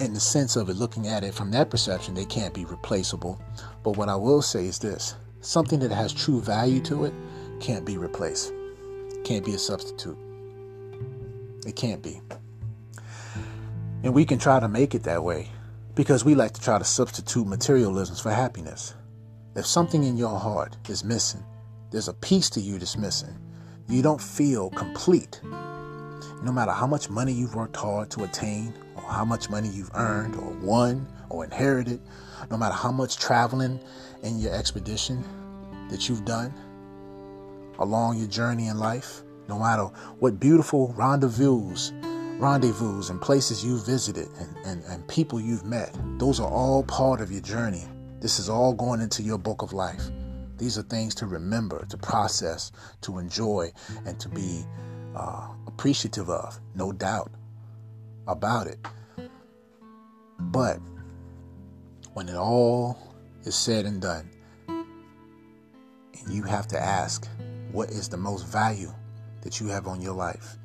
in the sense of it, looking at it from that perception, they can't be replaceable. But what I will say is this. Something that has true value to it can't be replaced. Can't be a substitute. It can't be. And we can try to make it that way because we like to try to substitute materialisms for happiness. If something in your heart is missing, there's a piece to you that's missing. You don't feel complete. No matter how much money you've worked hard to attain, or how much money you've earned or won or inherited, no matter how much traveling in your expedition that you've done along your journey in life, no matter what beautiful rendezvous rendezvous and places you've visited and, and, and people you've met, those are all part of your journey. This is all going into your book of life. These are things to remember, to process, to enjoy, and to be uh, appreciative of, no doubt about it. But when it all is said and done, and you have to ask, what is the most value that you have on your life?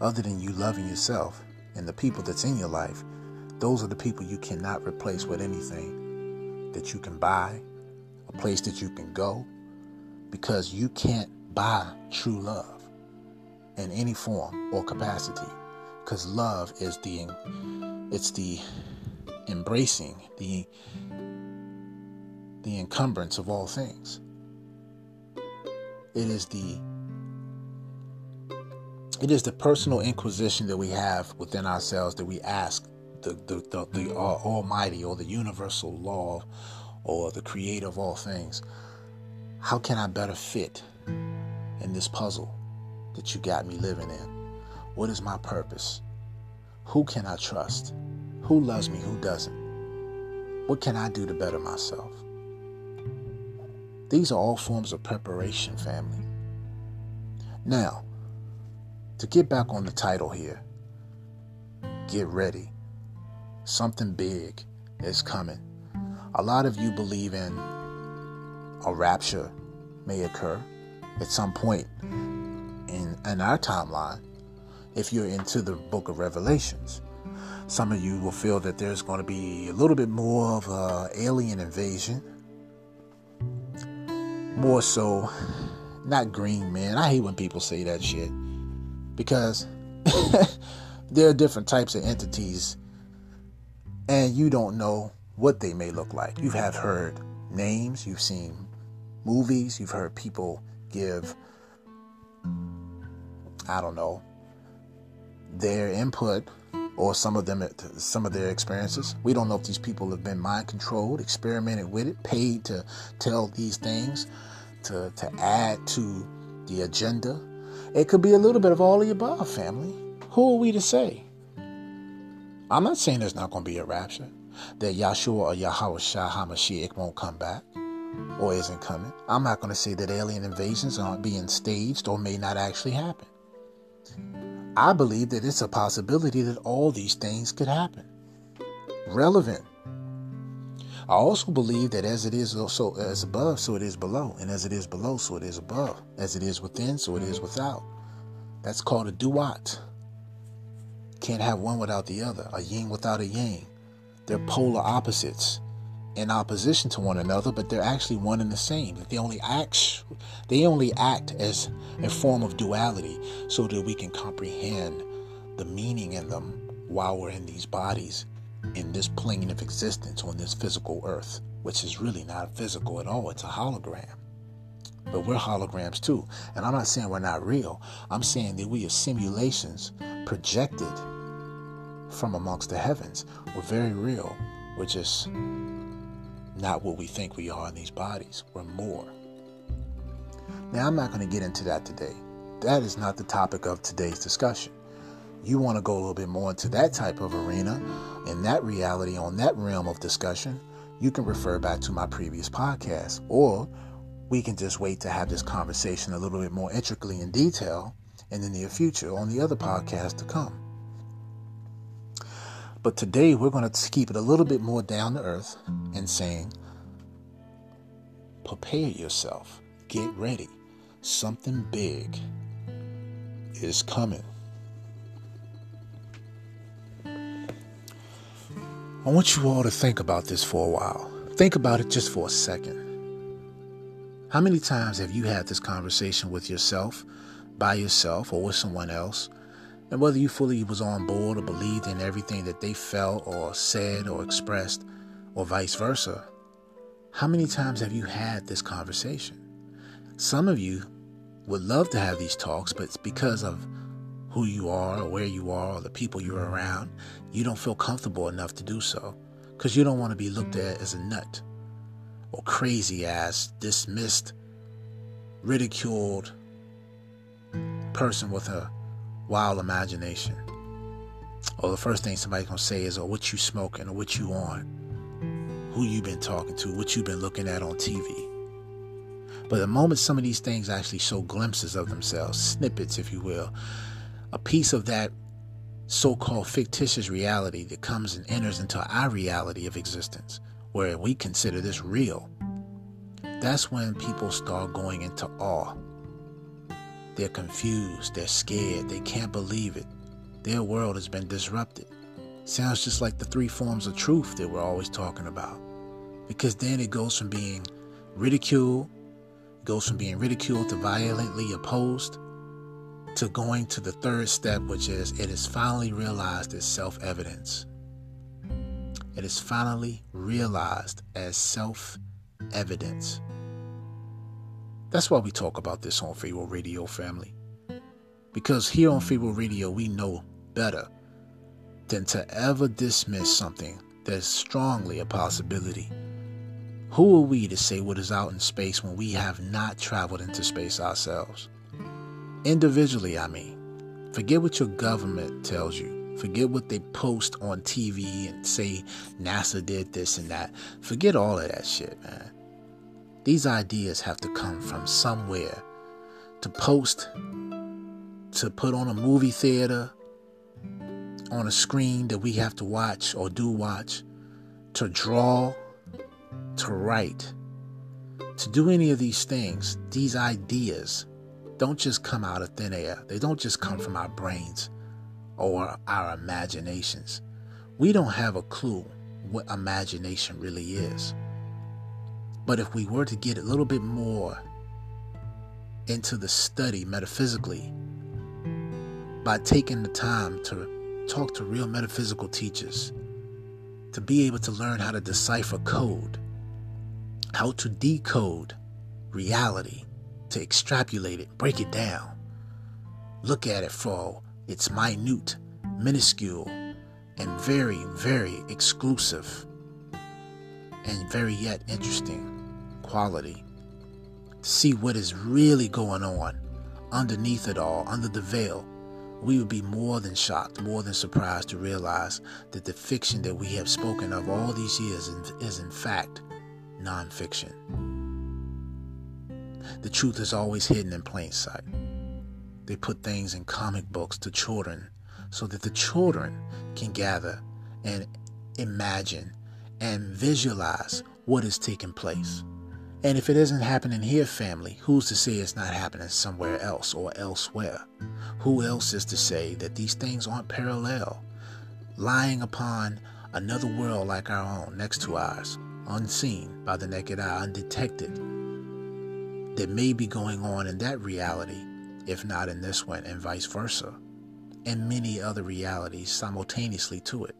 Other than you loving yourself and the people that's in your life, those are the people you cannot replace with anything that you can buy, a place that you can go, because you can't buy true love in any form or capacity, because love is the, it's the embracing, the the encumbrance of all things. It is the it is the personal inquisition that we have within ourselves, that we ask the the, the, the Almighty or the universal law or the creator of all things, how can I better fit in this puzzle that you got me living in? What is my purpose? Who can I trust? Who loves me? Who doesn't? What can I do to better myself? These are all forms of preparation, family. Now, to get back on the title here, get ready. Something big is coming. A lot of you believe in a rapture may occur at some point in, in our timeline, if you're into the Book of Revelations. Some of you will feel that there's going to be a little bit more of an alien invasion. More so, not green men. I hate when people say that shit. Because there are different types of entities. And you don't know what they may look like. You have heard names. You've seen movies. You've heard people give, I don't know, their input, or some of them, some of their experiences. We don't know if these people have been mind controlled, experimented with it, paid to tell these things, to, to add to the agenda. It could be a little bit of all of the above, family. Who are we to say? I'm not saying there's not going to be a rapture, that Yahshua or Yahawashah HaMashiach won't come back or isn't coming. I'm not going to say that alien invasions aren't being staged or may not actually happen. I believe that it's a possibility that all these things could happen. Relevant. I also believe that as it is also as above, so it is below. And as it is below, so it is above. As it is within, so it is without. That's called a duat. Can't have one without the other. A yin without a yang. They're polar opposites in opposition to one another, but they're actually one and the same. They only act, they only act as a form of duality so that we can comprehend the meaning in them while we're in these bodies, in this plane of existence on this physical earth, which is really not physical at all. It's a hologram. but we're holograms too. And I'm not saying we're not real. I'm saying that we are simulations projected from amongst the heavens. We're very real. We're just not what we think we are in these bodies. We're more. Now, I'm not going to get into that today. That is not the topic of today's discussion. You want to go a little bit more into that type of arena and that reality on that realm of discussion, you can refer back to my previous podcast, or we can just wait to have this conversation a little bit more intricately in detail in the near future on the other podcast to come. But today we're going to keep it a little bit more down to earth and saying, prepare yourself, get ready. Something big is coming. I want you all to think about this for a while. Think about it just for a second. How many times have you had this conversation with yourself, by yourself, or with someone else? And whether you fully was on board or believed in everything that they felt or said or expressed, or vice versa, how many times have you had this conversation? Some of you would love to have these talks, but it's because of who you are or where you are or the people you're around, you don't feel comfortable enough to do so because you don't want to be looked at as a nut or crazy ass, dismissed, ridiculed person with a wild imagination. Or the first thing somebody's going to say is, oh, what you smoking or what you on, who you been talking to, what you been looking at on T V. But the moment some of these things actually show glimpses of themselves, snippets, if you will, a piece of that so-called fictitious reality that comes and enters into our reality of existence, where we consider this real, that's when people start going into awe. They're confused, they're scared, they can't believe it. Their world has been disrupted. Sounds just like the three forms of truth that we're always talking about. Because then it goes from being ridiculed, goes from being ridiculed to violently opposed, to going to the third step, which is it is finally realized as self-evidence. It is finally realized as self-evidence. That's why we talk about this on Free Will Radio, family. Because here on Free Will Radio, we know better than to ever dismiss something that's strongly a possibility. Who are we to say what is out in space when we have not traveled into space ourselves? Individually, I mean, forget what your government tells you. Forget what they post on T V and say NASA did this and that. Forget all of that shit, man. These ideas have to come from somewhere. To post, to put on a movie theater, on a screen that we have to watch or do watch, to draw, to write, to do any of these things, these ideas don't just come out of thin air. They don't just come from our brains or our imaginations. We don't have a clue what imagination really is. But if we were to get a little bit more into the study metaphysically, by taking the time to talk to real metaphysical teachers, to be able to learn how to decipher code, how to decode reality, to extrapolate it, break it down, look at it for its minute, minuscule, and very, very exclusive and very yet interesting quality. To see what is really going on underneath it all, under the veil, we would be more than shocked, more than surprised to realize that the fiction that we have spoken of all these years is in fact nonfiction. The truth is always hidden in plain sight. They put things in comic books to children so that the children can gather and imagine and visualize what is taking place. And if it isn't happening here, family, who's to say it's not happening somewhere else or elsewhere? Who else is to say that these things aren't parallel, lying upon another world like our own, next to ours, unseen by the naked eye, undetected, that may be going on in that reality, if not in this one, and vice versa, and many other realities simultaneously to it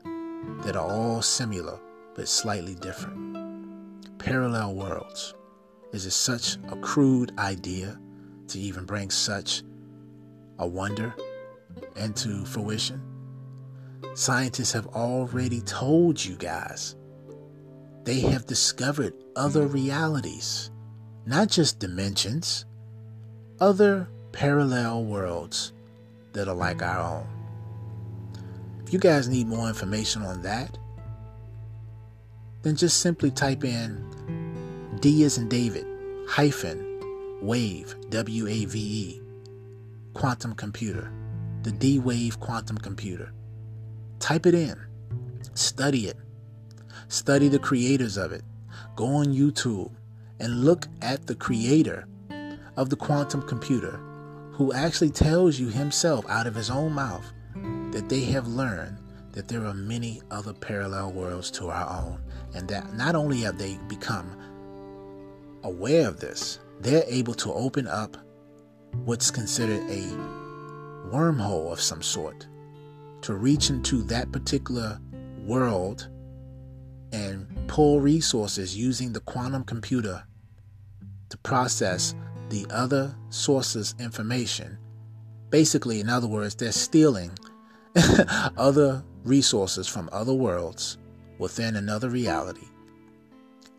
that are all similar but slightly different. Parallel worlds. Is it such a crude idea to even bring such a wonder into fruition? Scientists have already told you guys they have discovered other realities, not just dimensions, other parallel worlds that are like our own. If you guys need more information on that, then just simply type in D as in David hyphen wave W A V E quantum computer, the D-Wave quantum computer. Type it in, study it, study the creators of it. Go on YouTube and look at the creator of the quantum computer, who actually tells you himself out of his own mouth that they have learned that there are many other parallel worlds to our own, and that not only have they become aware of this, they're able to open up what's considered a wormhole of some sort to reach into that particular world and pull resources using the quantum computer to process the other sources' information. Basically, in other words, they're stealing other resources from other worlds within another reality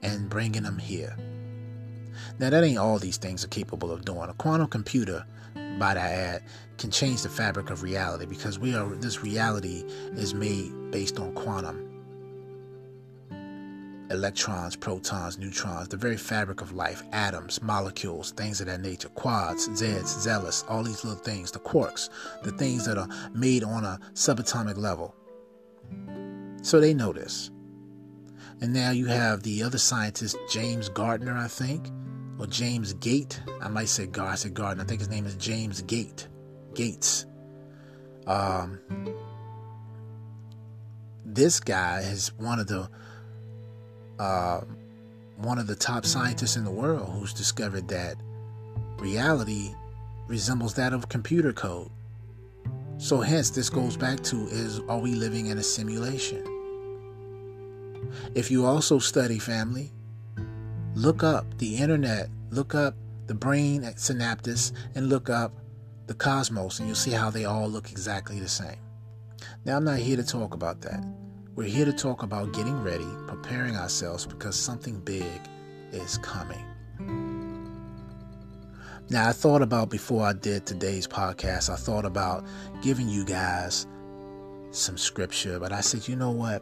and bringing them here. Now, that ain't all these things are capable of doing. A quantum computer, might I add, can change the fabric of reality, because we are this reality is made based on quantum electrons, protons, neutrons, the very fabric of life, atoms, molecules, things of that nature, quads, zeds, zealots, all these little things, the quarks, the things that are made on a subatomic level. So they know this. And now you have the other scientist, James Gardner, I think, or James Gate. I might say God, I said Gardner. I think his name is James Gate, Gates. Um, this guy is one of the Uh, one of the top scientists in the world who's discovered that reality resembles that of computer code. So hence this goes back to is are we living in a simulation? If you also study, family, look up the internet, look up the brain at synapses, and look up the cosmos, and you'll see how they all look exactly the same. Now, I'm not here to talk about that. We're here to talk about getting ready, preparing ourselves, because something big is coming. Now, I thought about, before I did today's podcast, I thought about giving you guys some scripture, but I said, you know what?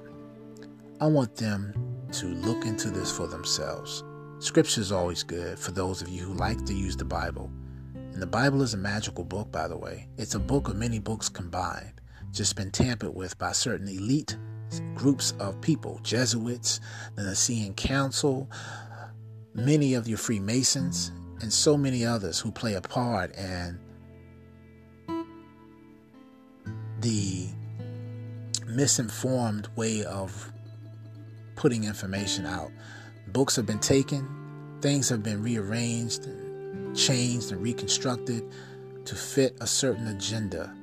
I want them to look into this for themselves. Scripture is always good for those of you who like to use the Bible. And the Bible is a magical book, by the way. It's a book of many books combined, just been tampered with by certain elite groups of people, Jesuits, the Nicene Council, many of your Freemasons, and so many others who play a part in the misinformed way of putting information out. Books have been taken, things have been rearranged, and changed, and reconstructed to fit a certain agenda.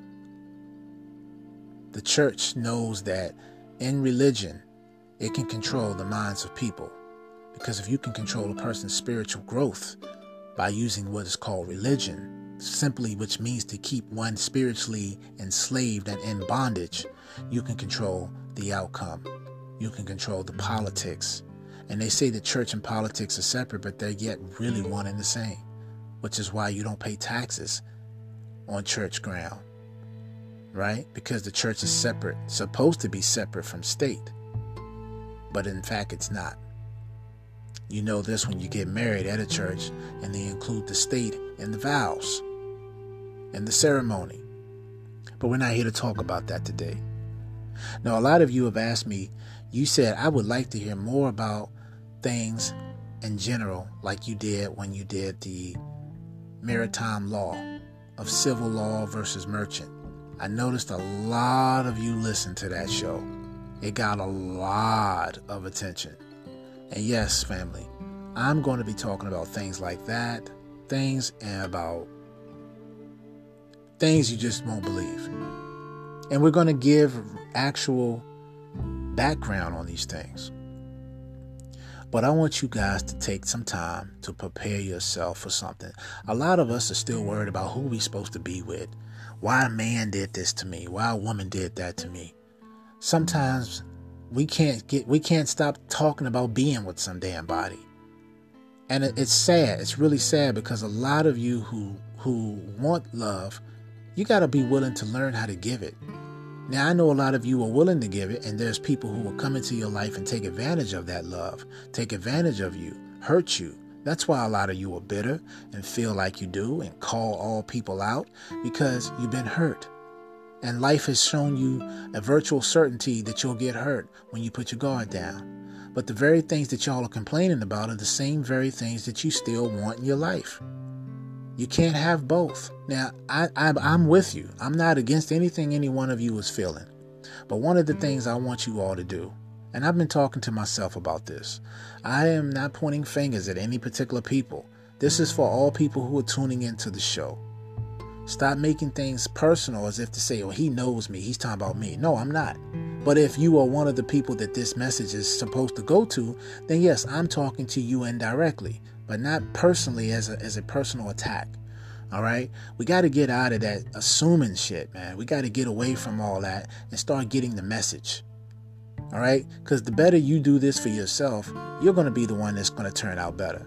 The church knows that in religion, it can control the minds of people, because if you can control a person's spiritual growth by using what is called religion, simply which means to keep one spiritually enslaved and in bondage, you can control the outcome. You can control the politics. And they say the church and politics are separate, but they're yet really one and the same, which is why you don't pay taxes on church ground. Right? Because the church is separate, supposed to be separate from state. But in fact, it's not. You know this when you get married at a church and they include the state in the vows and the ceremony. But we're not here to talk about that today. Now, a lot of you have asked me, you said, I would like to hear more about things in general, like you did when you did the maritime law of civil law versus merchant. I noticed a lot of you listened to that show. It got a lot of attention. And yes, family, I'm going to be talking about things like that. Things about things you just won't believe. And we're going to give actual background on these things. But I want you guys to take some time to prepare yourself for something. A lot of us are still worried about who we're supposed to be with. Why a man did this to me. Why a woman did that to me. Sometimes we can't get, we can't stop talking about being with some damn body. And it, it's sad. It's really sad, because a lot of you who, who want love, you got to be willing to learn how to give it. Now, I know a lot of you are willing to give it, and there's people who will come into your life and take advantage of that love, take advantage of you, hurt you. That's why a lot of you are bitter and feel like you do and call all people out, because you've been hurt. And life has shown you a virtual certainty that you'll get hurt when you put your guard down. But the very things that y'all are complaining about are the same very things that you still want in your life. You can't have both. Now, I, I, I'm with you. I'm not against anything any one of you is feeling. But one of the things I want you all to do, and I've been talking to myself about this, I am not pointing fingers at any particular people. This is for all people who are tuning into the show. Stop making things personal as if to say, oh, he knows me, he's talking about me. No, I'm not. But if you are one of the people that this message is supposed to go to, then yes, I'm talking to you indirectly, but not personally as a, as a personal attack. All right. We got to get out of that assuming shit, man. We got to get away from all that and start getting the message. All right. Because the better you do this for yourself, you're going to be the one that's going to turn out better.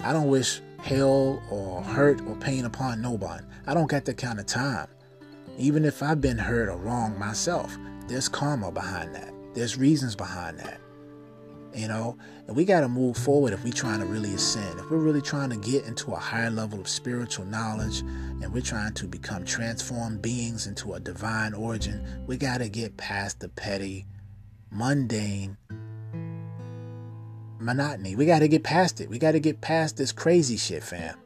I don't wish hell or hurt or pain upon nobody. I don't got that kind of time. Even if I've been hurt or wronged myself, there's karma behind that. There's reasons behind that. You know, and we got to move forward if we're trying to really ascend. If we're really trying to get into a higher level of spiritual knowledge and we're trying to become transformed beings into a divine origin, we got to get past the petty, mundane monotony. We got to get past it. We got to get past this crazy shit, fam.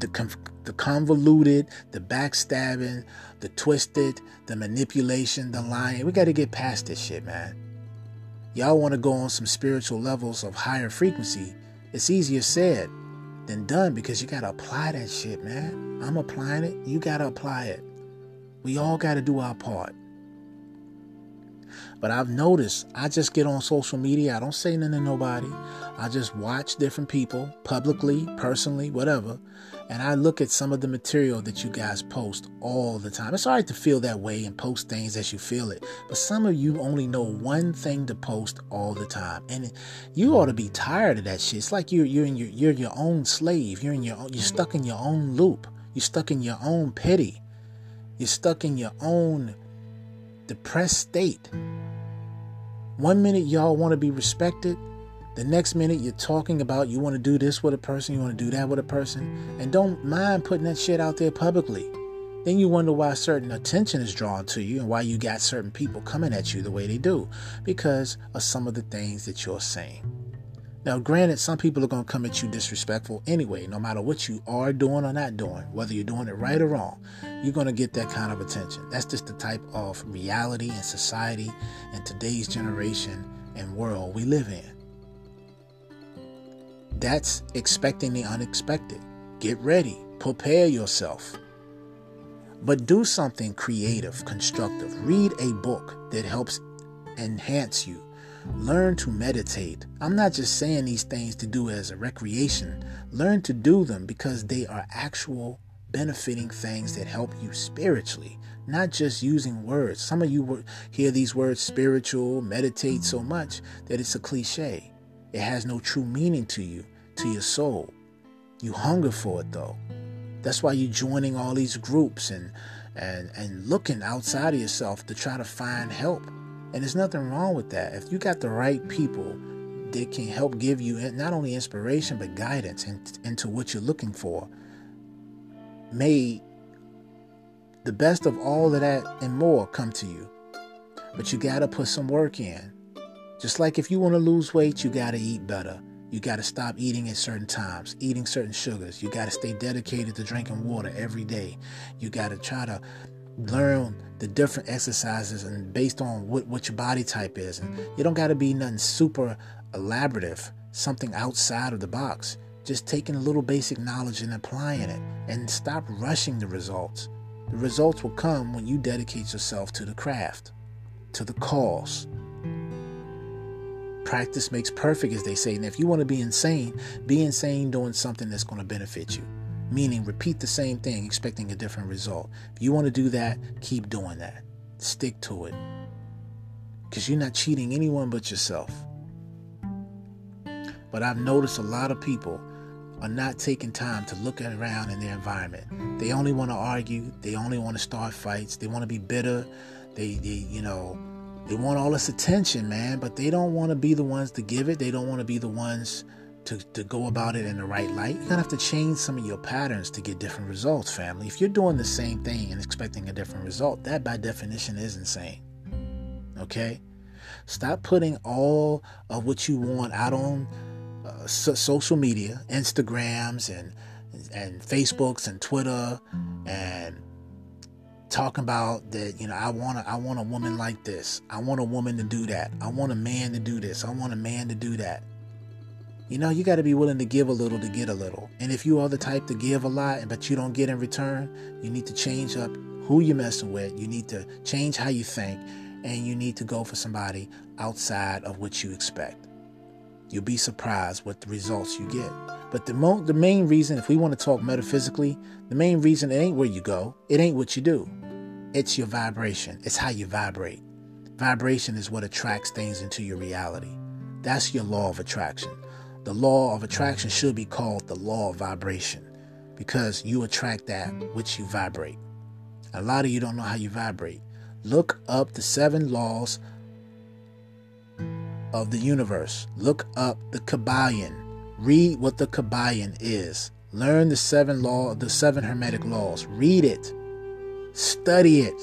The, conv- the convoluted, the backstabbing, the twisted, the manipulation, the lying. We got to get past this shit, man. Y'all want to go on some spiritual levels of higher frequency. It's easier said than done, because you got to apply that shit, man. I'm applying it. You got to apply it. We all got to do our part. But I've noticed, I just get on social media. I don't say nothing to nobody. I just watch different people publicly, personally, whatever. And I look at some of the material that you guys post all the time. It's all right to feel that way and post things as you feel it. But some of you only know one thing to post all the time. And you ought to be tired of that shit. It's like you're, you're, in your, you're your own slave. You're, in your, you're stuck in your own loop. You're stuck in your own pity. You're stuck in your own depressed state. One minute y'all want to be respected, the next minute you're talking about you want to do this with a person, you want to do that with a person, and don't mind putting that shit out there publicly. Then you wonder why certain attention is drawn to you and why you got certain people coming at you the way they do, because of some of the things that you're saying. Now, granted, some people are going to come at you disrespectful anyway, no matter what you are doing or not doing, whether you're doing it right or wrong, you're going to get that kind of attention. That's just the type of reality and society and today's generation and world we live in. That's expecting the unexpected. Get ready. Prepare yourself. But do something creative, constructive. Read a book that helps enhance you. Learn to meditate. I'm not just saying these things to do as a recreation. Learn to do them because they are actual benefiting things that help you spiritually, not just using words. Some of you hear these words spiritual, meditate so much that it's a cliche. It has no true meaning to you, to your soul. You hunger for it though. That's why you're joining all these groups and, and, and looking outside of yourself to try to find help. And there's nothing wrong with that. If you got the right people that can help give you not only inspiration, but guidance into what you're looking for, may the best of all of that and more come to you. But you got to put some work in. Just like if you want to lose weight, you got to eat better. You got to stop eating at certain times, eating certain sugars. You got to stay dedicated to drinking water every day. You got to try to learn the different exercises and based on what, what your body type is. And you don't got to be nothing super elaborative, something outside of the box. Just taking a little basic knowledge and applying it, and stop rushing the results. The results will come when you dedicate yourself to the craft, to the cause. Practice makes perfect, as they say. And if you want to be insane, be insane doing something that's going to benefit you. Meaning, repeat the same thing, expecting a different result. If you want to do that, keep doing that. Stick to it. Because you're not cheating anyone but yourself. But I've noticed a lot of people are not taking time to look around in their environment. They only want to argue. They only want to start fights. They want to be bitter. They, they you know, they want all this attention, man. But they don't want to be the ones to give it. They don't want to be the ones to, to go about it in the right light. You're going to have to change some of your patterns to get different results, family. If you're doing the same thing and expecting a different result, that by definition is insane. Okay? Stop putting all of what you want out on Uh, so, social media, Instagrams and and Facebooks and Twitter, and talking about that. You know, I want a, I want a woman like this. I want a woman to do that. I want a man to do this. I want a man to do that. You know, you got to be willing to give a little to get a little. And if you are the type to give a lot, but you don't get in return, you need to change up who you're messing with. You need to change how you think, and you need to go for somebody outside of what you expect. You'll be surprised what the results you get. But the mo- the main reason, if we want to talk metaphysically, the main reason it ain't where you go. It ain't what you do. It's your vibration. It's how you vibrate. Vibration is what attracts things into your reality. That's your law of attraction. The law of attraction should be called the law of vibration, because you attract that which you vibrate. A lot of you don't know how you vibrate. Look up the seven laws of the universe. Look up the Kybalion. Read what the Kybalion is. Learn the seven law, the seven hermetic laws. Read it. Study it.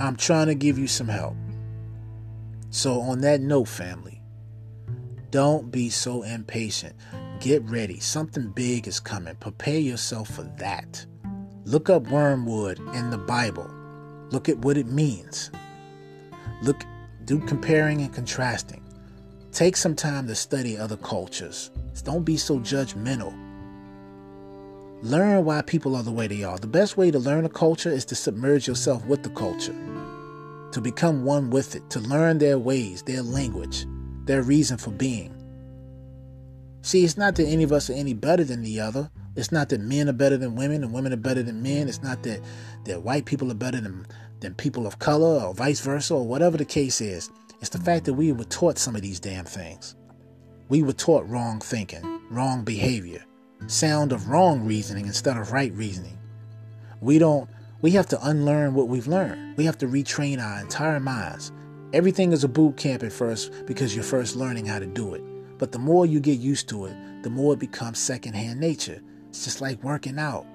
I'm trying to give you some help. So on that note, family, don't be so impatient. Get ready. Something big is coming. Prepare yourself for that. Look up Wormwood in the Bible. Look at what it means. Look, do comparing and contrasting. Take some time to study other cultures. Don't be so judgmental. Learn why people are the way they are. The best way to learn a culture is to submerge yourself with the culture, to become one with it, to learn their ways, their language, their reason for being. See, it's not that any of us are any better than the other. It's not that men are better than women and women are better than men. It's not that, that white people are better than than people of color, or vice versa, or whatever the case is. It's the fact that we were taught some of these damn things. We were taught wrong thinking, wrong behavior, sound of wrong reasoning instead of right reasoning. We don't, we have to unlearn what we've learned. We have to retrain our entire minds. Everything is a boot camp at first, because you're first learning how to do it. But the more you get used to it, the more it becomes secondhand nature. It's just like working out.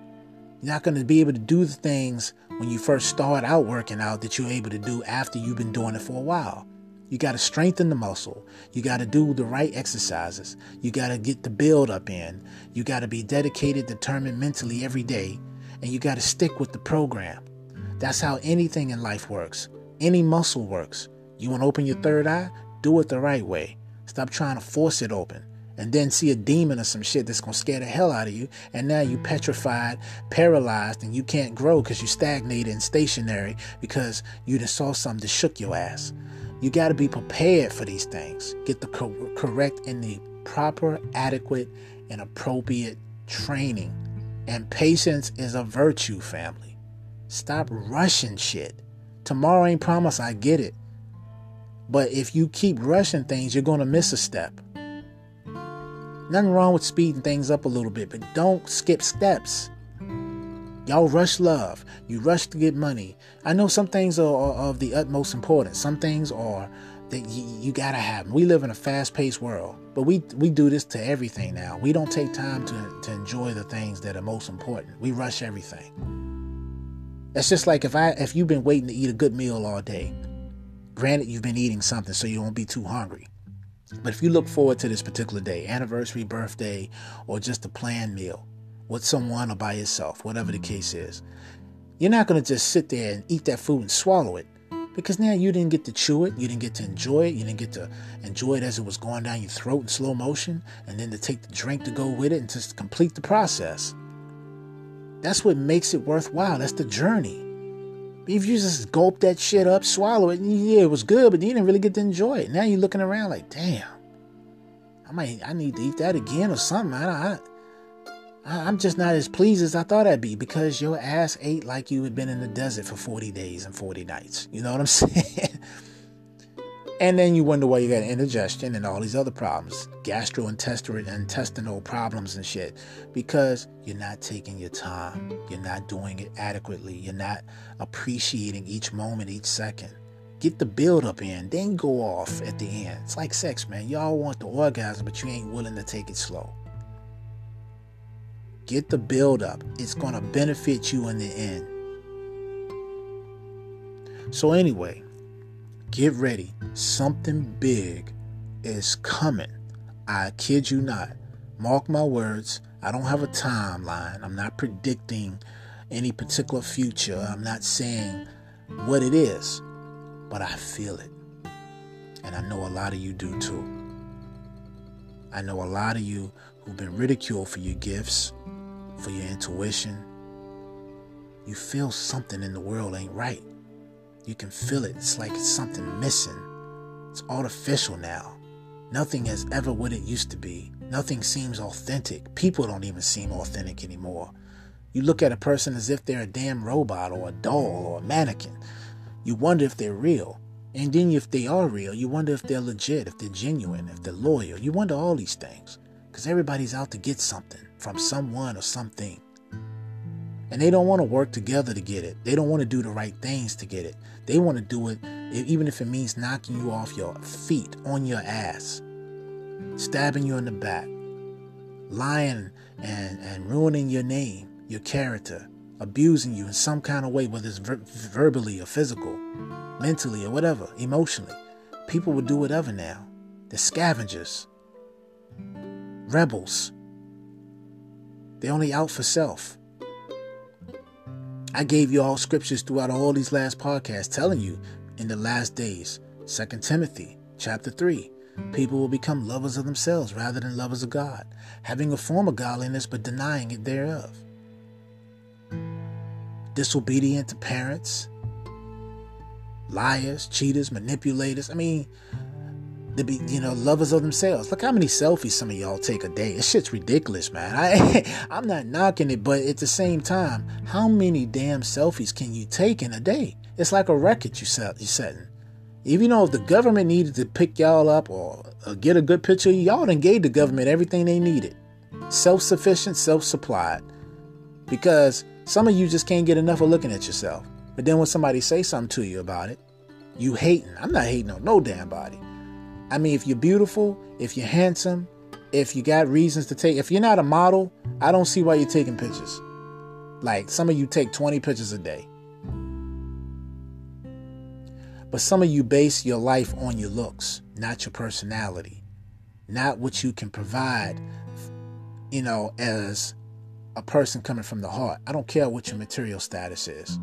You're not going to be able to do the things when you first start out working out that you're able to do after you've been doing it for a while. You got to strengthen the muscle. You got to do the right exercises. You got to get the build up in. You got to be dedicated, determined mentally every day. And you got to stick with the program. That's how anything in life works. Any muscle works. You want to open your third eye? Do it the right way. Stop trying to force it open. And then see a demon or some shit that's going to scare the hell out of you. And now you petrified, paralyzed, and you can't grow because you stagnated and stationary because you just saw something that shook your ass. You got to be prepared for these things. Get the co- correct and the proper, adequate, and appropriate training. And patience is a virtue, family. Stop rushing shit. Tomorrow ain't promised, I get it. But if you keep rushing things, you're going to miss a step. Nothing wrong with speeding things up a little bit, but don't skip steps. Y'all rush love. You rush to get money. I know some things are, are of the utmost importance. Some things are that you, you got to have them. We live in a fast-paced world, but we, we do this to everything now. We don't take time to, to enjoy the things that are most important. We rush everything. That's just like if I if you've been waiting to eat a good meal all day. Granted, you've been eating something, so you won't be too hungry. But if you look forward to this particular day, anniversary, birthday, or just a planned meal with someone or by yourself, whatever the case is, you're not going to just sit there and eat that food and swallow it, because now you didn't get to chew it. You didn't get to enjoy it. You didn't get to enjoy it as it was going down your throat in slow motion, and then to take the drink to go with it and just complete the process. That's what makes it worthwhile. That's the journey. If you just gulp that shit up, swallow it, and yeah, it was good, but you didn't really get to enjoy it. Now you're looking around like, damn, I might, I need to eat that again or something. I, I, I'm just not as pleased as I thought I'd be, because your ass ate like you had been in the desert for forty days and forty nights. You know what I'm saying? And then you wonder why you got indigestion and all these other problems, gastrointestinal intestinal problems and shit, because you're not taking your time. You're not doing it adequately. You're not appreciating each moment, each second. Get the build up in, then go off at the end. It's like sex, man. Y'all want the orgasm, but you ain't willing to take it slow. Get the build up. It's going to benefit you in the end. So anyway, get ready. Something big is coming. I kid you not. Mark my words. I don't have a timeline. I'm not predicting any particular future. I'm not saying what it is, but I feel it. And I know a lot of you do too. I know a lot of you who've been ridiculed for your gifts, for your intuition. You feel something in the world ain't right. You can feel it. It's like it's something missing. It's artificial now. Nothing is ever what it used to be. Nothing seems authentic. People don't even seem authentic anymore. You look at a person as if they're a damn robot or a doll or a mannequin. You wonder if they're real. And then if they are real, you wonder if they're legit, if they're genuine, if they're loyal. You wonder all these things, because everybody's out to get something from someone or something. And they don't want to work together to get it. They don't want to do the right things to get it. They want to do it even if it means knocking you off your feet, on your ass, stabbing you in the back, lying and, and ruining your name, your character, abusing you in some kind of way, whether it's ver- verbally or physical, mentally or whatever, emotionally. People will do whatever now. They're scavengers, rebels. They're only out for self. I gave you all scriptures throughout all these last podcasts telling you in the last days, Second Timothy chapter three, people will become lovers of themselves rather than lovers of God, having a form of godliness but denying it thereof. Disobedient to parents, liars, cheaters, manipulators. I mean, they be, you know, lovers of themselves. Look how many selfies some of y'all take a day. This shit's ridiculous, man. I, I'm not knocking it, but at the same time, how many damn selfies can you take in a day? It's like a record you set, you're setting. Even though if the government needed to pick y'all up or, or get a good picture, y'all done gave the government everything they needed. Self-sufficient, self-supplied. Because some of you just can't get enough of looking at yourself. But then when somebody say something to you about it, you hating. I'm not hating on no damn body. I mean, if you're beautiful, if you're handsome, if you got reasons to take, if you're not a model, I don't see why you're taking pictures. Like some of you take twenty pictures a day. But some of you base your life on your looks, not your personality, not what you can provide, you know, as a person coming from the heart. I don't care what your material status is.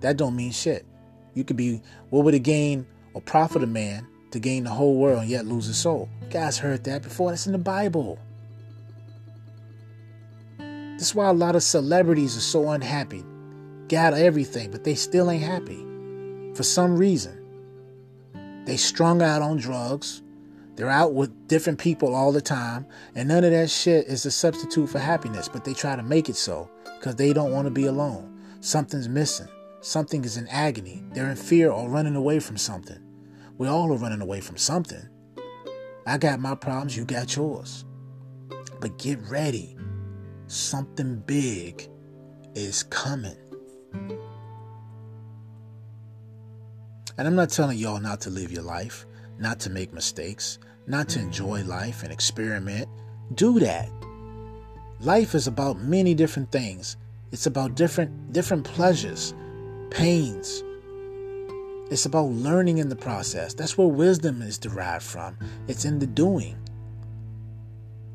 That don't mean shit. You could be, what would it gain or profit a man to gain the whole world and yet lose his soul? You guys heard that before. That's in the Bible. That's why a lot of celebrities are so unhappy. Got everything, but they still ain't happy. For some reason. They strung out on drugs. They're out with different people all the time. And none of that shit is a substitute for happiness. But they try to make it so, because they don't want to be alone. Something's missing. Something is in agony. They're in fear or running away from something. We all are running away from something. I got my problems, you got yours. But get ready. Something big is coming. And I'm not telling y'all not to live your life, not to make mistakes, not to enjoy life and experiment. Do that. Life is about many different things. It's about different, different pleasures, pains. It's about learning in the process. That's where wisdom is derived from. It's in the doing.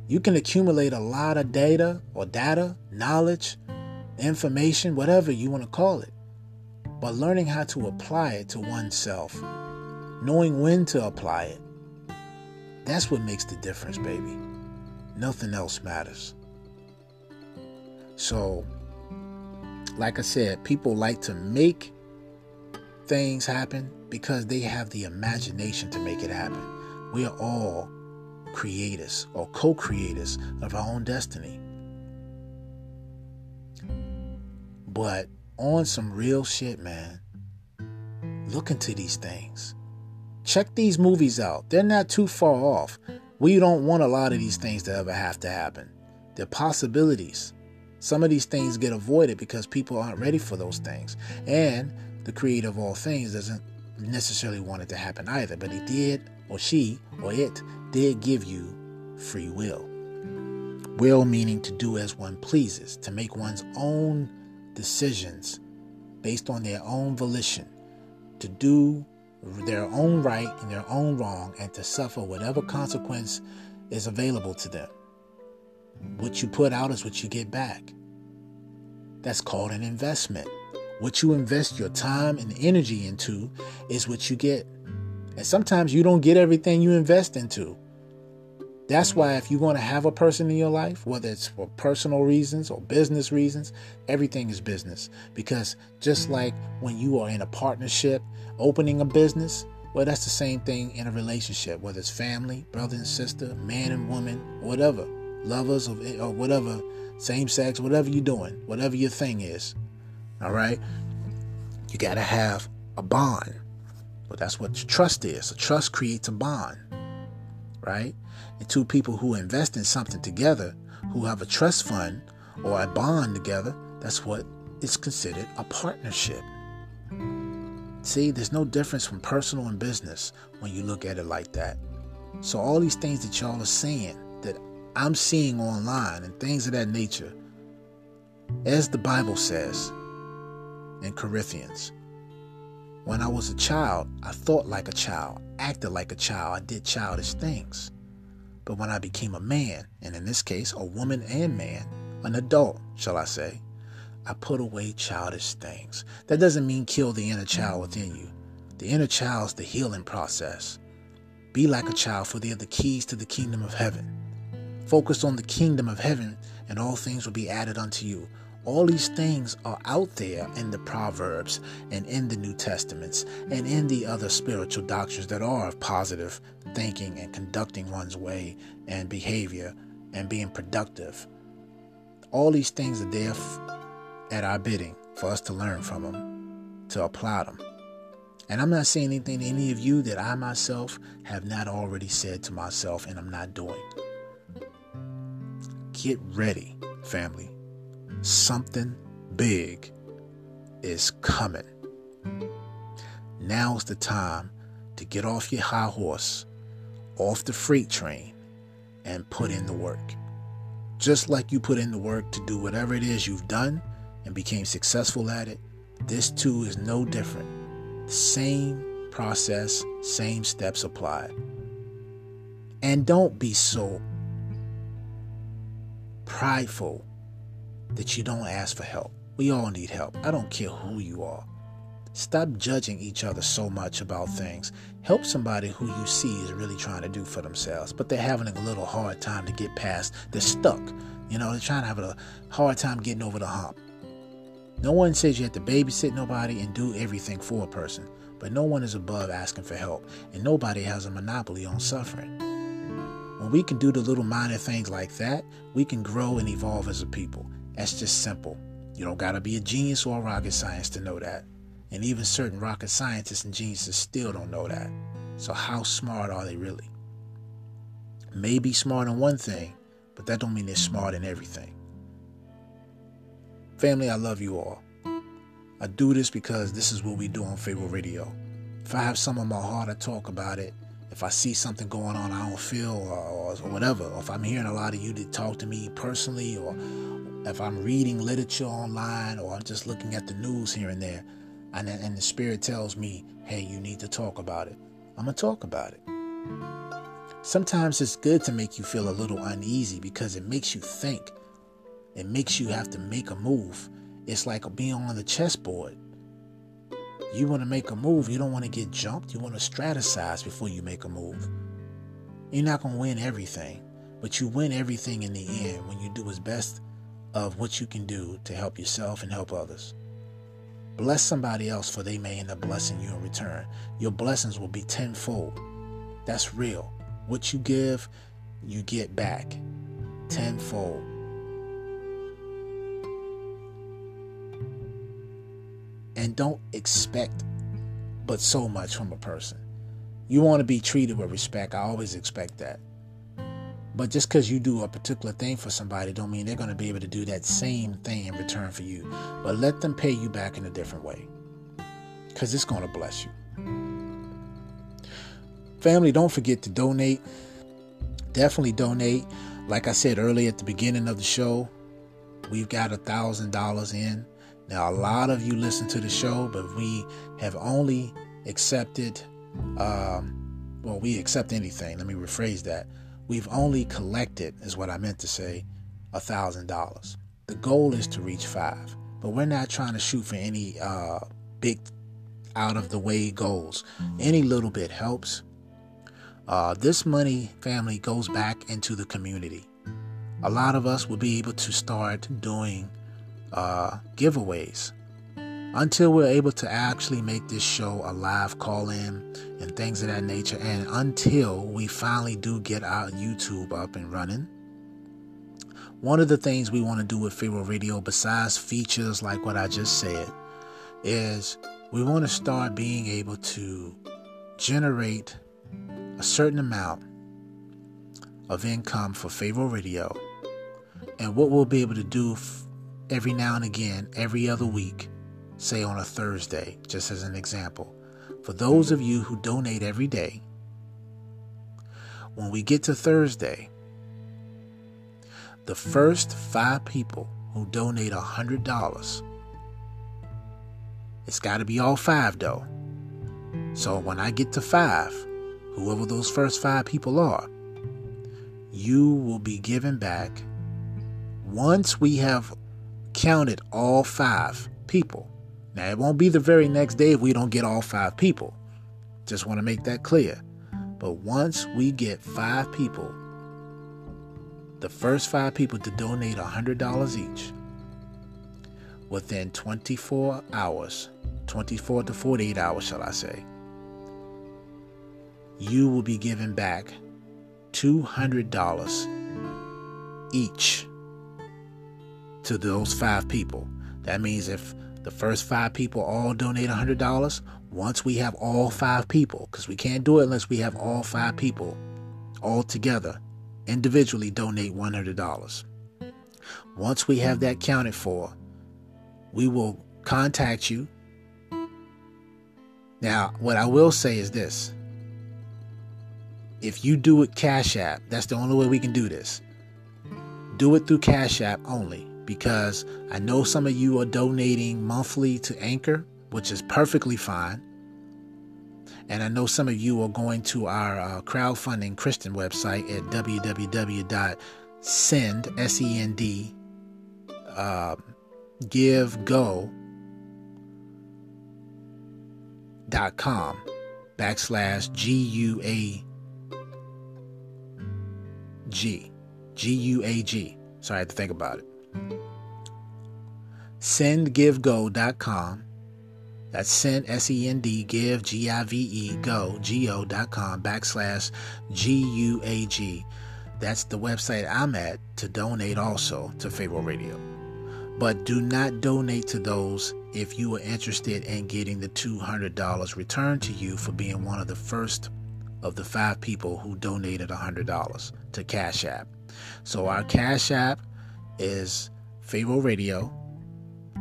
You can accumulate a lot of data or data, knowledge, information, whatever you want to call it. But learning how to apply it to oneself, knowing when to apply it, that's what makes the difference, baby. Nothing else matters. So, like I said, people like to make things happen? Because they have the imagination to make it happen. We are all creators or co-creators of our own destiny. But on some real shit, man, look into these things. Check these movies out. They're not too far off. We don't want a lot of these things to ever have to happen. They're possibilities. Some of these things get avoided because people aren't ready for those things. And the creator of all things doesn't necessarily want it to happen either. But he did, or she, or it did give you free will. Will meaning to do as one pleases, to make one's own decisions based on their own volition, to do their own right and their own wrong, and to suffer whatever consequence is available to them. What you put out is what you get back. That's called an investment. What you invest your time and energy into is what you get. And sometimes you don't get everything you invest into. That's why if you want to have a person in your life, whether it's for personal reasons or business reasons, everything is business. Because just like when you are in a partnership, opening a business, well, that's the same thing in a relationship, whether it's family, brother and sister, man and woman, whatever, lovers or, or whatever, same sex, whatever you're doing, whatever your thing is. All right. You got to have a bond. Well, that's what trust is. So trust creates a bond. Right? And two people who invest in something together, who have a trust fund or a bond together, that's what is considered a partnership. See, there's no difference from personal and business when you look at it like that. So all these things that y'all are seeing, that I'm seeing online and things of that nature, as the Bible says in Corinthians, when I was a child, I thought like a child, acted like a child, I did childish things. But when I became a man, and in this case, a woman and man, an adult, shall I say, I put away childish things. That doesn't mean kill the inner child within you. The inner child is the healing process. Be like a child, for they are the keys to the kingdom of heaven. Focus on the kingdom of heaven, and all things will be added unto you. All these things are out there in the Proverbs and in the New Testaments and in the other spiritual doctrines that are of positive thinking and conducting one's way and behavior and being productive. All these things are there at our bidding for us to learn from them, to apply them. And I'm not saying anything to any of you that I myself have not already said to myself and I'm not doing. Get ready, family. Something big is coming. Now's the time to get off your high horse, off the freight train, and put in the work. Just like you put in the work to do whatever it is you've done and became successful at it, this too is no different. Same process, same steps applied. And don't be so prideful that you don't ask for help. We all need help. I don't care who you are. Stop judging each other so much about things. Help somebody who you see is really trying to do for themselves, but they're having a little hard time to get past. They're stuck. You know, they're trying to have a hard time getting over the hump. No one says you have to babysit nobody and do everything for a person, but no one is above asking for help, and nobody has a monopoly on suffering. When we can do the little minor things like that, we can grow and evolve as a people. That's just simple. You don't got to be a genius or a rocket scientist to know that. And even certain rocket scientists and geniuses still don't know that. So how smart are they really? Maybe smart in one thing, but that don't mean they're smart in everything. Family, I love you all. I do this because this is what we do on Pharaoh Radio. If I have something on my heart, I talk about it. If I see something going on I don't feel or, or whatever, or if I'm hearing a lot of you that talk to me personally, or if I'm reading literature online, or I'm just looking at the news here and there, and, and the spirit tells me, hey, you need to talk about it, I'm going to talk about it. Sometimes it's good to make you feel a little uneasy because it makes you think. It makes you have to make a move. It's like being on the chessboard. You want to make a move. You don't want to get jumped. You want to strategize before you make a move. You're not going to win everything, but you win everything in the end when you do as best of what you can do to help yourself and help others. Bless somebody else, for they may end up blessing you in return. Your blessings will be tenfold. That's real. What you give, you get back tenfold. And don't expect but so much from a person. You want to be treated with respect. I always expect that. But just because you do a particular thing for somebody don't mean they're going to be able to do that same thing in return for you. But let them pay you back in a different way, because it's going to bless you. Family, don't forget to donate. Definitely donate. Like I said earlier at the beginning of the show, we've got one thousand dollars in. Now, a lot of you listen to the show, but we have only accepted, um, well, we accept anything. Let me rephrase that. We've only collected, is what I meant to say, one thousand dollars. The goal is to reach five, but we're not trying to shoot for any uh, big, out-of-the-way goals. Any little bit helps. Uh, this money, family, goes back into the community. A lot of us will be able to start doing uh, giveaways. Until we're able to actually make this show a live call-in and things of that nature, and until we finally do get our YouTube up and running. One of the things we want to do with Pharaoh Radio, besides features like what I just said, is we want to start being able to generate a certain amount of income for Pharaoh Radio. And what we'll be able to do every now and again, every other week, say on a Thursday, just as an example, for those of you who donate every day, when we get to Thursday, the first five people who donate one hundred dollars, it's got to be all five though. So when I get to five, whoever those first five people are, you will be given back. Once we have counted all five people. Now, it won't be the very next day if we don't get all five people. Just want to make that clear. But once we get five people, the first five people to donate one hundred dollars each, within twenty-four hours, twenty-four to forty-eight hours, shall I say, you will be giving back two hundred dollars each to those five people. That means if the first five people all donate one hundred dollars, once we have all five people, because we can't do it unless we have all five people all together, individually donate one hundred dollars. Once we have that counted for, we will contact you. Now, what I will say is this. If you do it Cash App, that's the only way we can do this. Do it through Cash App only. Because I know some of you are donating monthly to Anchor, which is perfectly fine. And I know some of you are going to our uh, crowdfunding Christian website at w w w dot send, S E N D, uh, give go dot com backslash G U A G. G U A G. Sorry, I had to think about it. send give go dot com. That's send, S E N D, give, G I V E, go, G O dot com backslash G U A G. That's the website I'm at to donate also to Pharaoh Radio. But do not donate to those if you are interested in getting the two hundred dollars returned to you for being one of the first of the five people who donated one hundred dollars to Cash App. So our Cash App is Pharaoh Radio,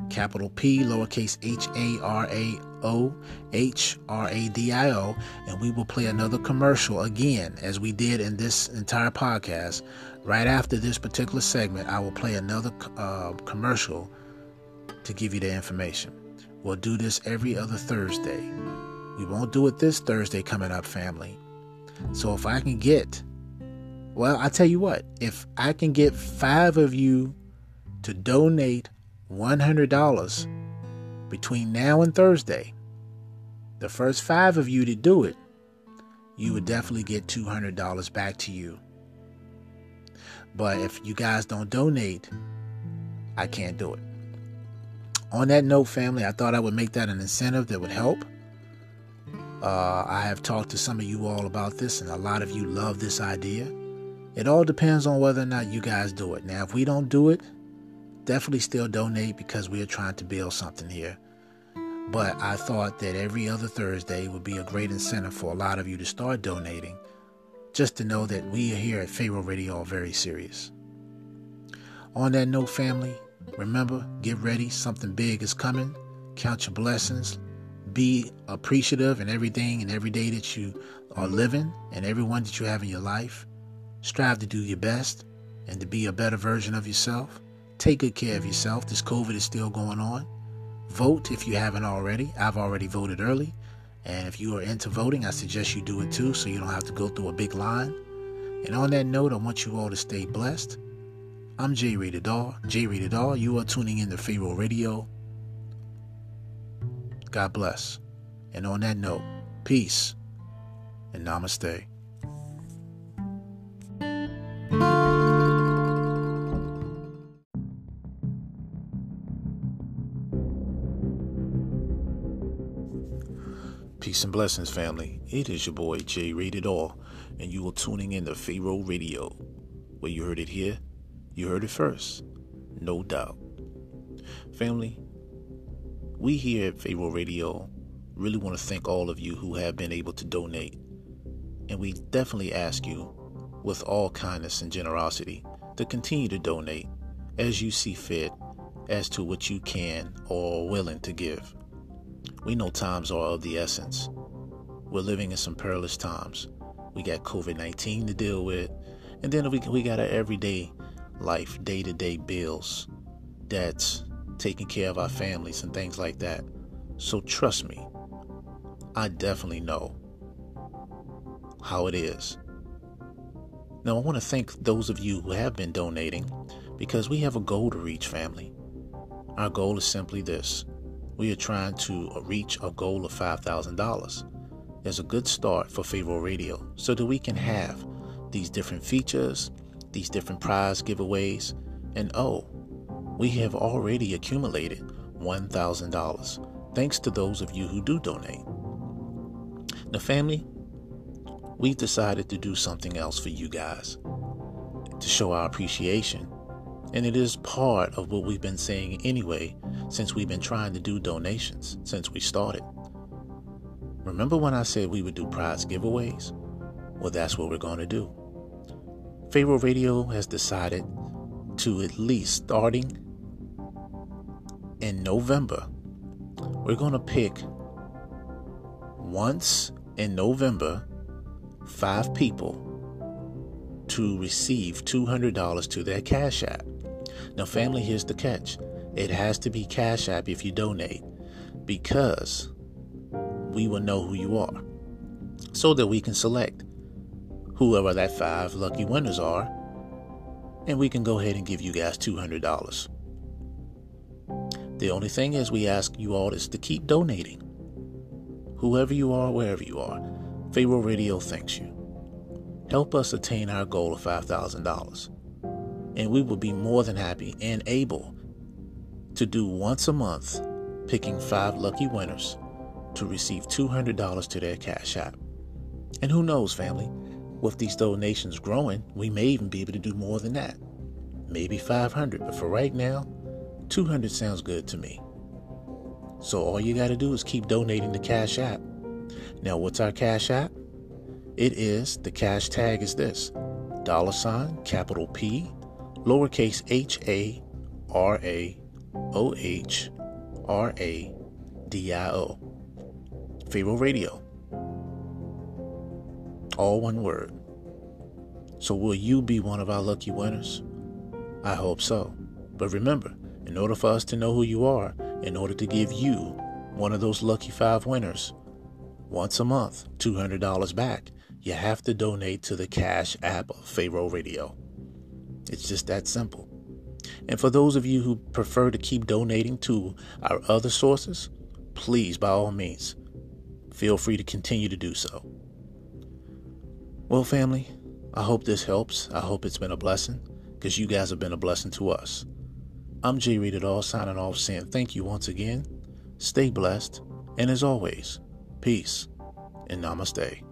capital P, lowercase H A R A O, H R A D I O, and we will play another commercial again, as we did in this entire podcast. Right after this particular segment, I will play another uh, commercial to give you the information. We'll do this every other Thursday. We won't do it this Thursday coming up, family. So if I can get, well, I tell you what, if I can get five of you to donate one hundred dollars between now and Thursday, the first five of you to do it, you would definitely get two hundred dollars back to you. But if you guys don't donate, I can't do it. on that note, family, I thought I would make that an incentive that would help. Uh, I have talked to some of you all about this, and a lot of you love this idea. It all depends on whether or not you guys do it. Now, if we don't do it, definitely still donate, because we are trying to build something here. But I thought that every other Thursday would be a great incentive for a lot of you to start donating, just to know that we here at Pharaoh Radio are very serious. On that note, family, remember, get ready. Something big is coming. Count your blessings. Be appreciative in everything and every day that you are living and everyone that you have in your life. Strive to do your best and to be a better version of yourself. Take good care of yourself. This COVID is still going on. Vote if you haven't already. I've already voted early. And if you are into voting, I suggest you do it too, so you don't have to go through a big line. And on that note, I want you all to stay blessed. I'm Jayratedr. Jayratedr, you are tuning in to Pharaoh Radio. God bless. And on that note, peace and namaste. Peace and blessings, family. It is your boy, Jayratedr, and you are tuning in to Pharaoh Radio. Where you heard it here, you heard it first. No doubt. Family, we here at Pharaoh Radio really want to thank all of you who have been able to donate. And we definitely ask you, with all kindness and generosity, to continue to donate as you see fit, as to what you can or are willing to give. We know times are of the essence. We're living in some perilous times. We got covid nineteen to deal with. And then we, we got our everyday life, day-to-day bills. That's taking care of our families and things like that. So trust me, I definitely know how it is. Now, I want to thank those of you who have been donating, because we have a goal to reach, family. Our goal is simply this. We are trying to reach a goal of five thousand dollars. There's a good start for Pharaoh Radio, so that we can have these different features, these different prize giveaways, and oh, we have already accumulated one thousand dollars, thanks to those of you who do donate. Now, family, we've decided to do something else for you guys to show our appreciation. And it is part of what we've been saying anyway, since we've been trying to do donations since we started. Remember when I said we would do prize giveaways? Well, that's what we're going to do. Pharaoh Radio has decided to, at least starting in November, we're going to pick once in November five people to receive two hundred dollars to their Cash App. Now, family, here's the catch. It has to be Cash App if you donate, because we will know who you are, so that we can select whoever that five lucky winners are, and we can go ahead and give you guys two hundred dollars. The only thing is, we ask you all is to keep donating. Whoever you are, wherever you are, Pharaoh Radio thanks you. Help us attain our goal of five thousand dollars. And we will be more than happy and able to do once a month, picking five lucky winners to receive two hundred dollars to their Cash App. And who knows, family, with these donations growing, we may even be able to do more than that. Maybe five hundred, but for right now, two hundred sounds good to me. So all you got to do is keep donating to Cash App. Now, what's our Cash App? It is, the cash tag is this, dollar sign, capital P, lowercase H A R A O H R A D I O. Pharaoh Radio. All one word. So will you be one of our lucky winners? I hope so. But remember, in order for us to know who you are, in order to give you one of those lucky five winners, once a month, two hundred dollars back, you have to donate to the Cash App of Pharaoh Radio. It's just that simple. And for those of you who prefer to keep donating to our other sources, please, by all means, feel free to continue to do so. Well, family, I hope this helps. I hope it's been a blessing, because you guys have been a blessing to us. I'm Jayratedr, signing off, saying thank you once again. Stay blessed. And as always, peace and namaste.